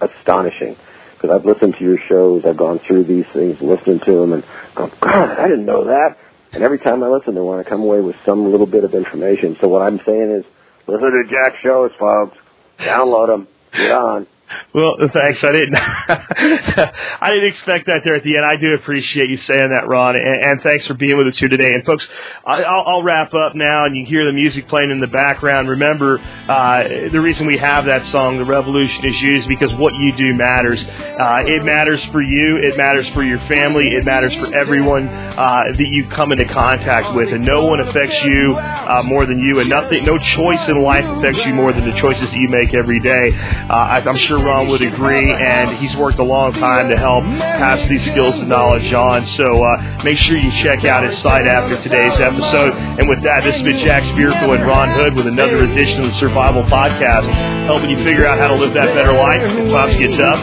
astonishing. Because I've listened to your shows, I've gone through these things, listened to them, and gone, God, I didn't know that. And every time I listen, I want to come away with some little bit of information. So what I'm saying is, listen to Jack's shows, folks. Download them. Get on. Well, thanks. I didn't I didn't expect that there at the end. I do appreciate you saying that, Ron, and, and thanks for being with us here today. And, folks, I, I'll, I'll wrap up now, and you hear the music playing in the background. Remember, uh, the reason we have that song, The Revolution, is used because what you do matters. Uh, it matters for you. It matters for your family. It matters for everyone uh, that you come into contact with, and no one affects you uh, more than you, and nothing, no choice in life affects you more than the choices that you make every day. Uh, I, I'm sure Ron would agree, and he's worked a long time to help pass these skills and knowledge on. So uh, make sure you check out his site after today's episode. And with that, this has been Jack Spierka and Ron Hood with another edition of the Survival Podcast, helping you figure out how to live that better life if pops get tough,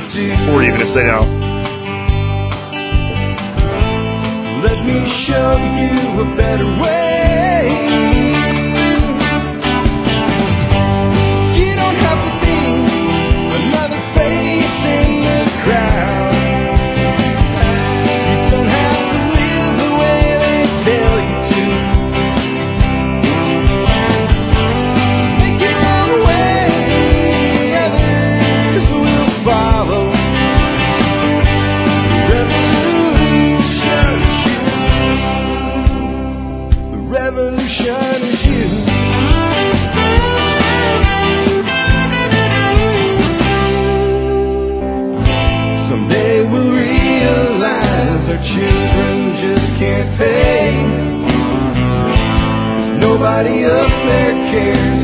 or even if they don't. Let me show you a better way. Children just can't pay. There's nobody up there cares.